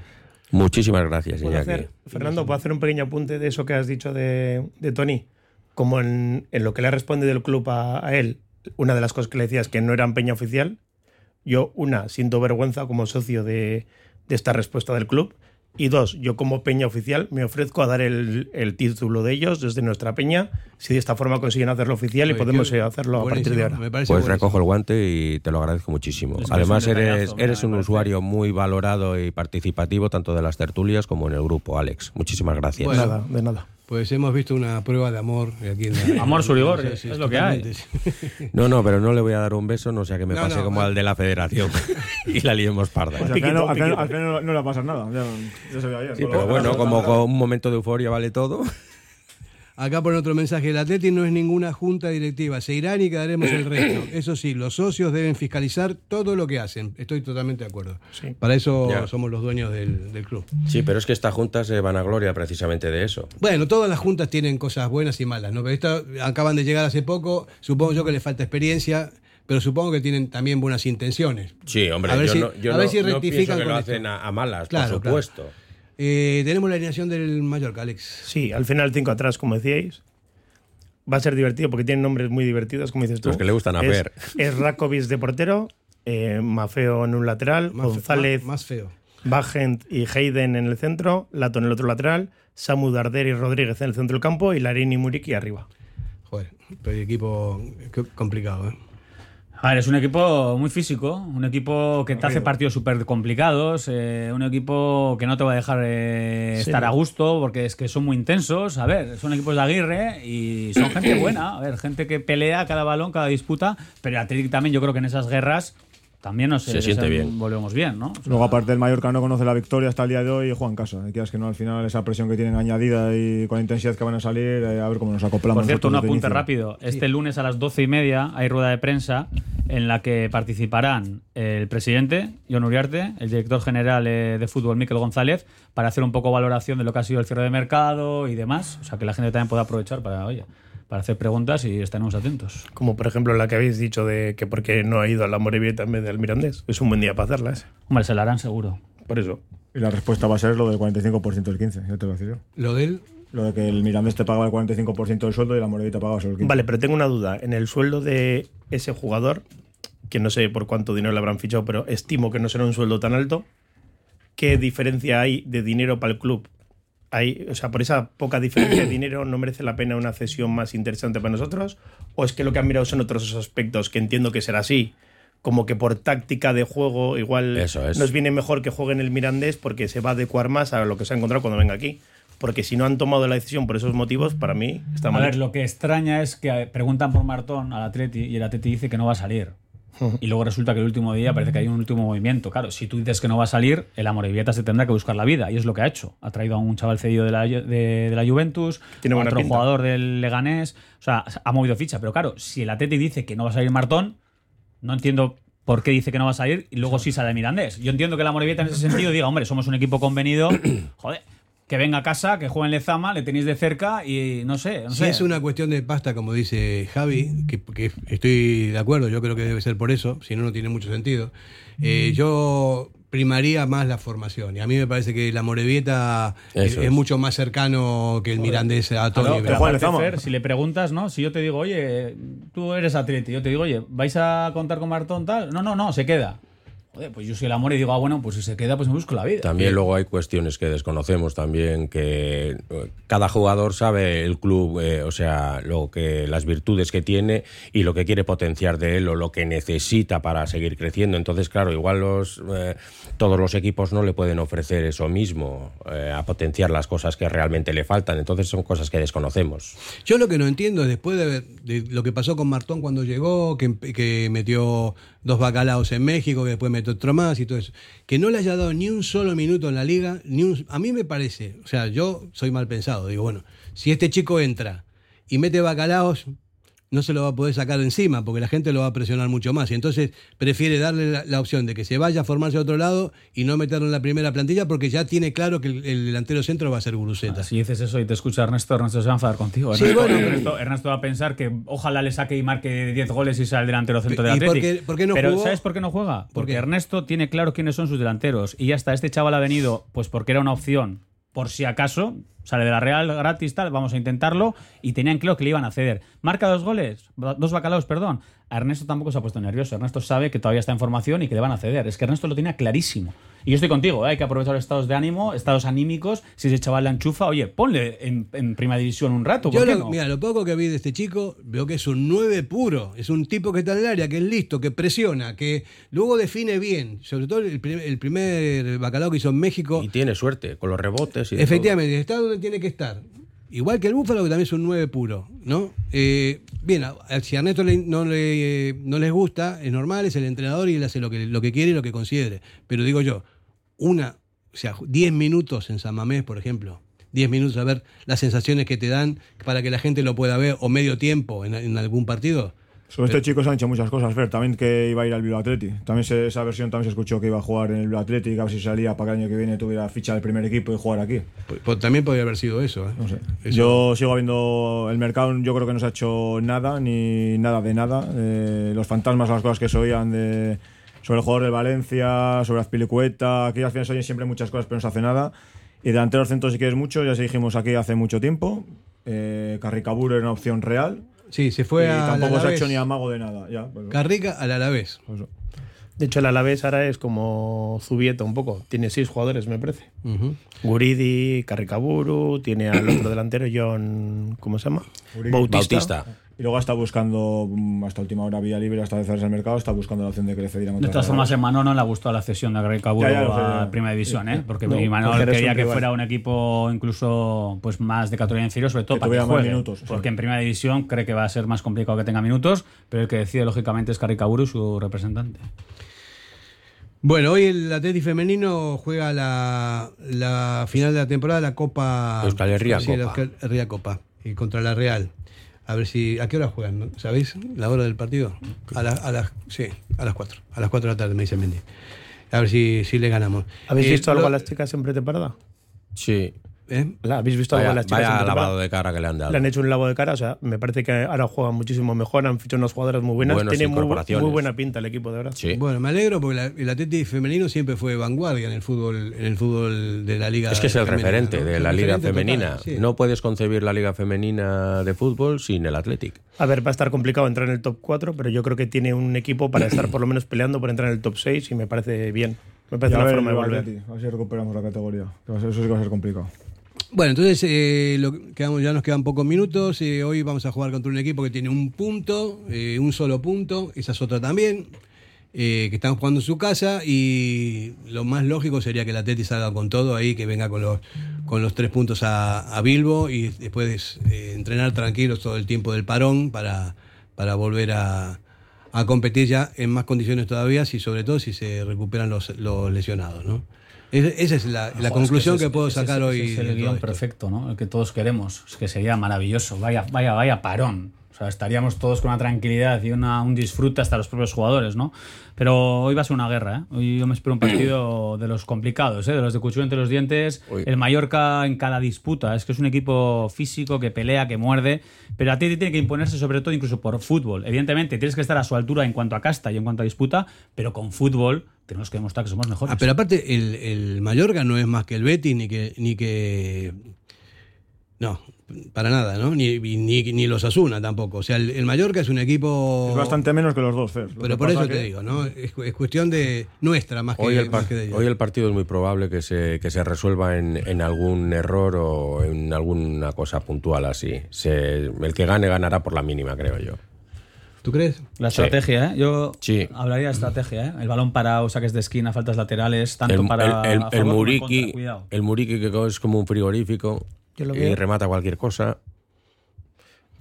Muchísimas gracias, Iñaki. Hacer, Fernando, ¿puedo hacer un pequeño apunte de eso que has dicho de, de Tony? Como en, en lo que le responde del club a, a él, una de las cosas que le decías es que no era empeña oficial. Yo, una, siento vergüenza como socio de, de esta respuesta del club. Y dos, yo como peña oficial me ofrezco a dar el, el título de ellos desde nuestra peña, si de esta forma consiguen hacerlo oficial. Oye, y podemos yo, hacerlo a partir de ahora. Me pues buenísimo. Recojo el guante y te lo agradezco muchísimo. Es Además eres, eres un usuario muy valorado y participativo tanto de las tertulias como en el grupo, Alex. Muchísimas gracias. Pues, nada, de nada. Pues hemos visto una prueba de amor aquí en la... Amor surigor, sí, sí, es lo que hay. No, no, pero no le voy a dar un beso, no sea que me no, pase no, como no. al de la Federación y la liemos parda. Pues al final no, no, no, no le va a pasar nada. Ya, ya se ve ayer, sí, pero lo... bueno, como con un momento de euforia vale todo. Acá pone otro mensaje. El Athletic no es ninguna junta directiva. Se irán y quedaremos el resto. Eso sí, los socios deben fiscalizar todo lo que hacen. Estoy totalmente de acuerdo. Sí. Para eso ya. somos los dueños del, del club. Sí, pero es que estas juntas se vanagloria precisamente de eso. Bueno, todas las juntas tienen cosas buenas y malas, ¿no? Pero estas acaban de llegar hace poco. Supongo yo que les falta experiencia. pero supongo que tienen también buenas intenciones. Sí, hombre, a ver yo si, no, yo a ver no, si rectifican no pienso que lo esto. hacen a, a malas, claro, por supuesto. Claro. Eh, tenemos la alineación del Mallorca, Alex. Sí, al final cinco atrás, como decíais. Va a ser divertido porque tienen nombres muy divertidos, como dices tú. Los que le gustan a es, ver. Es Rakovic de portero, eh, Mafeo en un lateral, más González, fe, más, más feo. Bagent y Hayden en el centro, Lato en el otro lateral, Samu, Darder y Rodríguez en el centro del campo y Larín y Muriqi arriba. Joder, pero equipo complicado, ¿eh? A ver, es un equipo muy físico, un equipo que te hace partidos súper complicados, eh, un equipo que no te va a dejar eh, sí, estar a gusto porque es que son muy intensos. A ver, son equipos de Aguirre y son gente buena, a ver, gente que pelea cada balón, cada disputa, pero el Athletic también, yo creo que en esas guerras también nos se siente bien. Volvemos bien, ¿no? O sea, luego, aparte, el Mallorca no conoce la victoria hasta el día de hoy y juegan casa. Es que no, al final, esa presión que tienen añadida y con la intensidad que van a salir, eh, a ver cómo nos acoplamos. Por cierto, un apunte rápido. Este lunes a las doce y media hay rueda de prensa en la que participarán el presidente, Jon Uriarte, el director general de fútbol, Miquel González, para hacer un poco valoración de lo que ha sido el cierre de mercado y demás. O sea, que la gente también pueda aprovechar para, oye, para hacer preguntas y estaremos atentos. Como por ejemplo la que habéis dicho de que por qué no ha ido a la Amorebieta en vez del Mirandés. Es un buen día para hacerlas. Hombre, se la harán seguro. Por eso. Y la respuesta va a ser lo del cuarenta y cinco por ciento del quince por ciento, yo te lo decía yo. ¿Lo del...? Lo de que el Mirandés te pagaba el cuarenta y cinco por ciento del sueldo y la Amorebieta pagaba solo el quince por ciento. Vale, pero tengo una duda. En el sueldo de ese jugador, que no sé por cuánto dinero le habrán fichado, pero estimo que no será un sueldo tan alto, ¿qué diferencia hay de dinero para el club? Hay, o sea, por esa poca diferencia de dinero, ¿no merece la pena una cesión más interesante para nosotros? ¿O es que lo que han mirado son otros aspectos que entiendo que será así? Como que por táctica de juego igual Eso es. nos viene mejor que juegue en el Mirandés porque se va a adecuar más a lo que se ha encontrado cuando venga aquí. Porque si no han tomado la decisión por esos motivos, para mí está mal. A ver, lo que extraña es que preguntan por Martón al Atleti y el Atleti dice que no va a salir. Y luego resulta que el último día parece que hay un último movimiento. Claro, si tú dices que no va a salir, el Amorebieta se tendrá que buscar la vida. Y es lo que ha hecho. Ha traído a un chaval cedido de la, de, de la Juventus, a otro pinta. jugador del Leganés. O sea, ha movido ficha. Pero claro, si el Athletic dice que no va a salir Martón, no entiendo por qué dice que no va a salir y luego sí sale Mirandés. Yo entiendo que el Amorebieta en ese sentido diga, hombre, somos un equipo convenido. Joder, que venga a casa, que juegue en Lezama, le tenéis de cerca y no sé. No sí, sé. Es una cuestión de pasta, como dice Javi, que, que estoy de acuerdo, yo creo que debe ser por eso, si no, no tiene mucho sentido. Eh, yo primaría más la formación y a mí me parece que la Amorebieta es, es mucho más cercano que el Joder. Mirandés a Tony. Claro, Fer, si le preguntas, ¿no? Si yo te digo, oye, tú eres Atleti, yo te digo, oye, ¿vais a contar con Martón tal? No, no, no, se queda. Joder, pues yo soy el amor y digo, ah, bueno, pues si se queda, pues me busco la vida. También luego hay cuestiones que desconocemos también, que cada jugador sabe el club, eh, o sea, lo que las virtudes que tiene y lo que quiere potenciar de él o lo que necesita para seguir creciendo. Entonces, claro, igual los eh, todos los equipos no le pueden ofrecer eso mismo, eh, a potenciar las cosas que realmente le faltan. Entonces son cosas que desconocemos. Yo lo que no entiendo es después de, de lo que pasó con Martón cuando llegó, que, que metió dos bacalaos en México, que después metió otro más y todo eso, que no le haya dado ni un solo minuto en la liga, ni un, a mí me parece, o sea, yo soy mal pensado, digo, bueno, si este chico entra y mete bacalaos, no se lo va a poder sacar encima, porque la gente lo va a presionar mucho más, y entonces prefiere darle la, la opción de que se vaya a formarse a otro lado y no meterlo en la primera plantilla, porque ya tiene claro que el, el delantero centro va a ser Guruzeta. Ah, si dices eso y te escucha Ernesto, Ernesto se va a enfadar contigo. Ernesto, sí, bueno, Ernesto, Ernesto va a pensar que ojalá le saque y marque diez goles y sea el delantero centro de Athletic. ¿Y por qué, por qué no Pero jugó? ¿Sabes por qué no juega? Porque ¿Por Ernesto tiene claro quiénes son sus delanteros, y ya está, este chaval ha venido pues porque era una opción, por si acaso, sale de la Real gratis, tal, vamos a intentarlo, y tenían claro que le iban a ceder. Marca dos goles, dos bacalaos, perdón. A Ernesto tampoco se ha puesto nervioso, Ernesto sabe que todavía está en formación y que le van a ceder. Es que Ernesto lo tenía clarísimo. Y yo estoy contigo, ¿eh? Hay que aprovechar los estados de ánimo, estados anímicos, si ese chaval la enchufa, oye, ponle en, en primera división un rato, ¿por yo qué lo, no? Mira, lo poco que vi de este chico, veo que es un nueve puro, es un tipo que está en el área, que es listo, que presiona, que luego define bien, sobre todo el, prim- el primer bacalao que hizo en México. Y tiene suerte, con los rebotes y efectivamente, todo. Está donde tiene que estar. Igual que el Búfalo, que también es un nueve puro, ¿no? Eh, bien, si a Ernesto le, no, le, no les gusta, es normal, es el entrenador y él hace lo que, lo que quiere y lo que considere. Pero digo yo, una, o sea, diez minutos en San Mamés, por ejemplo, diez minutos a ver las sensaciones que te dan para que la gente lo pueda ver, o medio tiempo en, en algún partido. Sobre este chico se han hecho muchas cosas, Fer, también que iba a ir al Bilbao Athletic. También se, esa versión también se escuchó que iba a jugar en el Bilbao Athletic, a ver si salía para que el año que viene tuviera ficha del primer equipo y jugar aquí. Pues, pues también podría haber sido eso, ¿eh? No sé. Eso. Yo sigo viendo el mercado, yo creo que no se ha hecho nada, ni nada de nada. Eh, los fantasmas, las cosas que se oían de, sobre el jugador del Valencia, sobre Azpilicueta, aquí al final se oyen siempre muchas cosas pero no se hace nada. Y delanteros centros sí que es mucho, ya se dijimos aquí hace mucho tiempo. Eh, Carricabur era una opción real. Sí, se fue y a tampoco se ha hecho ni amago de nada. Ya, pero... Carrica al Alavés. De hecho, el Alavés ahora es como Zubieta un poco. Tiene seis jugadores, me parece. Uh-huh. Guridi, Carricaburu, tiene al otro delantero, John... ¿Cómo se llama? Bautista. Bautista. Y luego está buscando, hasta última hora, Villalibre, hasta de cerrarse el mercado, está buscando la opción de crecer. De todas formas, a Imanol no le gustó la cesión de Carricaburu a Primera División, ¿eh? Porque no, Imanol porque quería que rival. fuera un equipo incluso pues más de categoría inferior, sobre todo que para que juegue. Minutos, porque sí. En Primera División cree que va a ser más complicado que tenga minutos, pero el que decide, lógicamente, es Carricaburu, su representante. Bueno, hoy el Athletic femenino juega la, la final de la temporada, la Copa... Euskal Herria sí, Copa. La Euskal Herria Copa, y contra la Real. A ver si... ¿A qué hora juegan? ¿No? ¿Sabéis la hora del partido? A las... A la, sí, a las cuatro. A las cuatro de la tarde, me dice Mendy. A ver si, si le ganamos. ¿Habéis eh, visto lo, algo a las chicas en pretemporada? Sí. ¿Eh? La, ¿Habéis visto vaya, algo a las chicas en pretemporada? Vaya lavado de cara que le han dado. Le han hecho un lavado de cara. O sea, me parece que ahora juegan muchísimo mejor. Han fichado unas jugadoras muy buenas. Buenos tiene muy, muy buena pinta el equipo, de verdad. Sí. Bueno, me alegro porque la, el Athletic femenino siempre fue vanguardia en el fútbol, en el fútbol de la Liga Femenina. Es que es el femenina, referente ¿no? de la Liga Femenina. Total, sí. No puedes concebir la Liga Femenina de fútbol sin el Athletic. A ver, va a estar complicado entrar en el top cuatro, pero yo creo que tiene un equipo para estar por lo menos peleando por entrar en el top seis y me parece bien. Me parece una ver, forma de volver. Atleti, a ver si recuperamos la categoría. Eso sí que va a ser complicado. Bueno, entonces eh, lo, quedamos, ya nos quedan pocos minutos. Eh, hoy vamos a jugar contra un equipo que tiene un punto, eh, un solo punto. Esa es otra también. Eh, que están jugando en su casa. Y lo más lógico sería que el Atleti salga con todo ahí, que venga con los, con los tres puntos a, a Bilbo y después eh, entrenar tranquilos todo el tiempo del parón para, para volver a. a competir ya en más condiciones todavía, si sobre todo si se recuperan los, los lesionados, ¿no? Es, esa es la, la Ojo, conclusión es que, ese, que puedo ese, sacar ese, hoy. Ese es el guión perfecto, ¿no? El que todos queremos, es que sería maravilloso, vaya, vaya, vaya parón. O sea, estaríamos todos con una tranquilidad y una, un disfrute hasta los propios jugadores, ¿no? Pero hoy va a ser una guerra, ¿eh? Hoy yo me espero un partido de los complicados, ¿eh? De los de cuchillo entre los dientes. Uy. El Mallorca en cada disputa. Es que es un equipo físico que pelea, que muerde. Pero a ti te tiene que imponerse, sobre todo, incluso por fútbol. Evidentemente, tienes que estar a su altura en cuanto a casta y en cuanto a disputa, pero con fútbol tenemos que demostrar que somos mejores. Ah, pero aparte, el, el Mallorca no es más que el Betis ni que... Ni que... No, para nada, ¿no? Ni, ni, ni los Asuna tampoco. O sea, el, el Mallorca es un equipo... Es bastante menos que los dos, Fer. Lo pero por eso que... te digo, ¿no? Es, es cuestión de nuestra, más, hoy que, el, más que de ellos. Hoy el partido es muy probable que se, que se resuelva en, en algún error o en alguna cosa puntual así. Se, el que gane, ganará por la mínima, creo yo. ¿Tú crees? La estrategia, sí. ¿eh? Yo sí. hablaría de estrategia, ¿eh? El balón parado, saques de esquina, faltas laterales, tanto el, para... El, el, favor, el, Muriqi, contra, el Muriqui, que es como un frigorífico... Y remata cualquier cosa.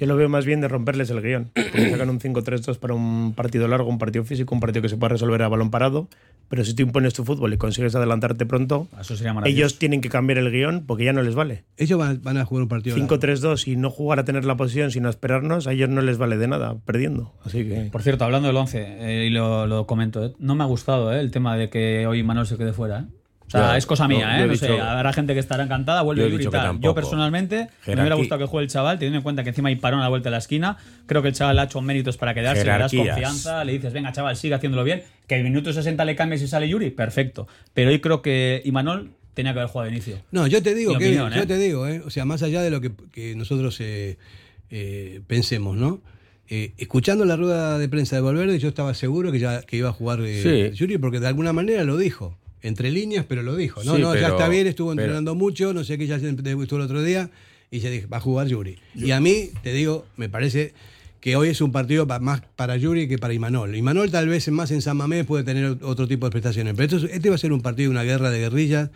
Yo lo veo más bien de romperles el guión. Porque sacan un cinco tres dos para un partido largo, un partido físico, un partido que se pueda resolver a balón parado. Pero si tú impones tu fútbol y consigues adelantarte pronto, eso sería maravilloso. Ellos tienen que cambiar el guión porque ya no les vale. Ellos van a jugar un partido cinco tres dos y no jugar a tener la posición sino a esperarnos, a ellos no les vale de nada, perdiendo. Así que... Por cierto, hablando del once, eh, y lo, lo comento, eh, no me ha gustado eh, el tema de que hoy Manuel se quede fuera, ¿eh? O sea, yo, es cosa mía, no, ¿eh? No dicho, sé, habrá gente que estará encantada, vuelve a gritar. Yo personalmente Jerarquí... me hubiera gustado que juegue el chaval, teniendo en cuenta que encima hay parón a la vuelta de la esquina. Creo que el chaval ha hecho méritos para quedarse, le das confianza, le dices, venga chaval, sigue haciéndolo bien. Que el minuto sesenta le cambies y sale Yuri, perfecto. Pero hoy creo que Imanol tenía que haber jugado de inicio. No, yo te digo, Mi que opinión, yo eh. te digo, ¿eh? O sea, más allá de lo que, que nosotros eh, eh, pensemos, ¿no? Eh, escuchando la rueda de prensa de Valverde, yo estaba seguro que, ya, que iba a jugar eh, sí. Yuri, porque de alguna manera lo dijo. Entre líneas, pero lo dijo. No, sí, no, pero, ya está bien, estuvo entrenando pero, mucho, no sé qué, ya estuvo el otro día, y se dijo, va a jugar Yuri. Yo, y a mí, te digo, me parece que hoy es un partido pa, más para Yuri que para Imanol. Imanol tal vez más en San Mamés puede tener otro tipo de prestaciones, pero esto, este va a ser un partido, una guerra de guerrillas,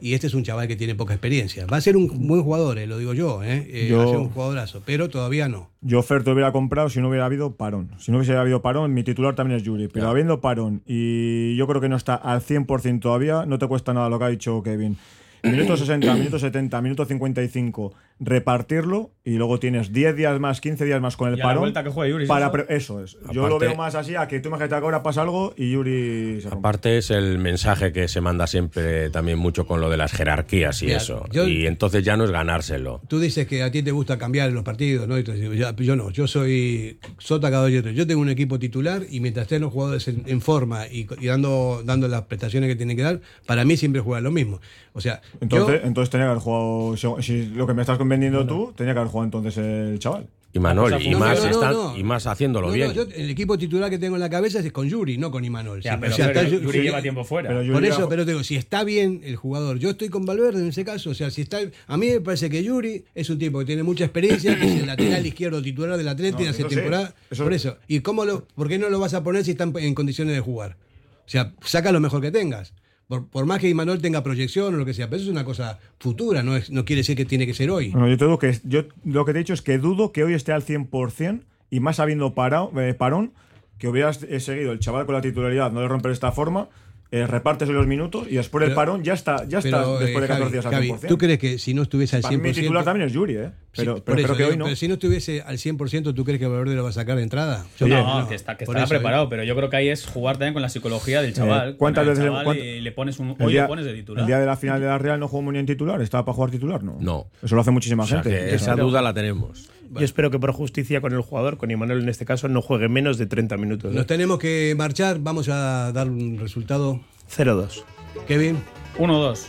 y este es un chaval que tiene poca experiencia. Va a ser un buen jugador, eh, lo digo yo, eh, eh, yo, va a ser un jugadorazo, pero todavía no. Yo oferta hubiera comprado si no hubiera habido parón. Si no hubiese habido parón, mi titular también es Yuri, pero claro. Habiendo parón, y yo creo que no está al cien por ciento todavía, no te cuesta nada lo que ha dicho Kevin. Minuto sesenta, minuto setenta, minuto cincuenta y cinco, repartirlo y luego tienes diez días más, quince días más con el parón. Y a la vuelta que juegue Yuri. Para pre- eso es. Aparte, yo lo veo más así, a que tú imagínate que ahora pasa algo y Yuri se rompe. Aparte es el mensaje que se manda siempre también mucho con lo de las jerarquías y Mira, eso. Yo, y entonces ya no es ganárselo. Tú dices que a ti te gusta cambiar los partidos, ¿no? Y te digo, ya, yo no, yo soy sota caballero. Yo tengo un equipo titular y mientras estén los jugadores en, en forma y, y dando, dando las prestaciones que tienen que dar, para mí siempre juegan lo mismo. O sea, entonces, yo, entonces tenía que haber jugado, si, si lo que me estás vendiendo no, tú, tenía que haber jugado entonces el chaval. Imanol, no, y, más no, están, no. y más haciéndolo no, bien. No, yo, el equipo titular que tengo en la cabeza es con Yuri, no con Imanol. Ya, sí, pero, o sea, pero, está, Yuri sí, lleva tiempo fuera. Por Yuri eso, ya... pero digo, si está bien el jugador, yo estoy con Valverde en ese caso. O sea, si está, a mí me parece que Yuri es un tipo que tiene mucha experiencia, que es el lateral izquierdo titular del Atleti no, hace temporada. Sí, eso por es... eso. ¿Y cómo lo, por qué no lo vas a poner si están en condiciones de jugar? O sea, saca lo mejor que tengas. Por, por más que Imanol tenga proyección o lo que sea, pero eso es una cosa futura, no, es, no quiere decir que tiene que ser hoy. Bueno, yo te digo que yo lo que te he dicho es que dudo que hoy esté al cien por ciento y más habiendo parado, eh, parón, que hubieras seguido el chaval con la titularidad, no le romper esta forma, eh, repartes los minutos y después pero, el parón ya está, ya está pero, después de catorce días Javi, al cien por ciento. ¿Tú crees que si no estuviese al cien por ciento? Para mi titular también es Yuri, ¿eh? Pero, sí, pero, eso, que hoy no. Pero si no estuviese al cien por ciento, ¿tú crees que Valverde lo va a sacar de entrada? Yo no, creo, no, que está, que estará eso, preparado, eh. pero yo creo que ahí es jugar también con la psicología del chaval. Eh, ¿Cuántas veces chaval ¿cuánto? Y le pones un, hoy día, le pones de titular? El día de la final de la Real no jugó muy bien titular, estaba para jugar titular, ¿no? No. Eso lo hace muchísima o sea, gente. Que esa duda la tenemos. Bueno. Yo espero que por justicia con el jugador, con Imanol en este caso, no juegue menos de treinta minutos. ¿Eh? Nos tenemos que marchar, vamos a dar un resultado. cero dos. Kevin. uno dos.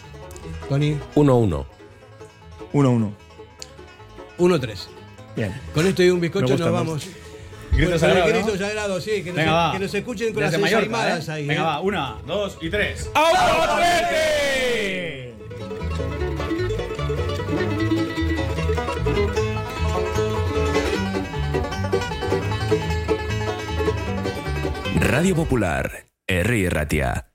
Tony. uno uno. uno uno. uno tres. Bien. Con esto y un bizcocho nos vamos. Grito sagrado, ¿no? Grito sagrado, sí. Que nos, Venga, se, que nos escuchen con desde las seis aimadas, ¿eh? Ahí. Venga, ¿eh? Va. Una, dos y tres. ¡Ahora, Atleti! Radio Popular, R. Ratia.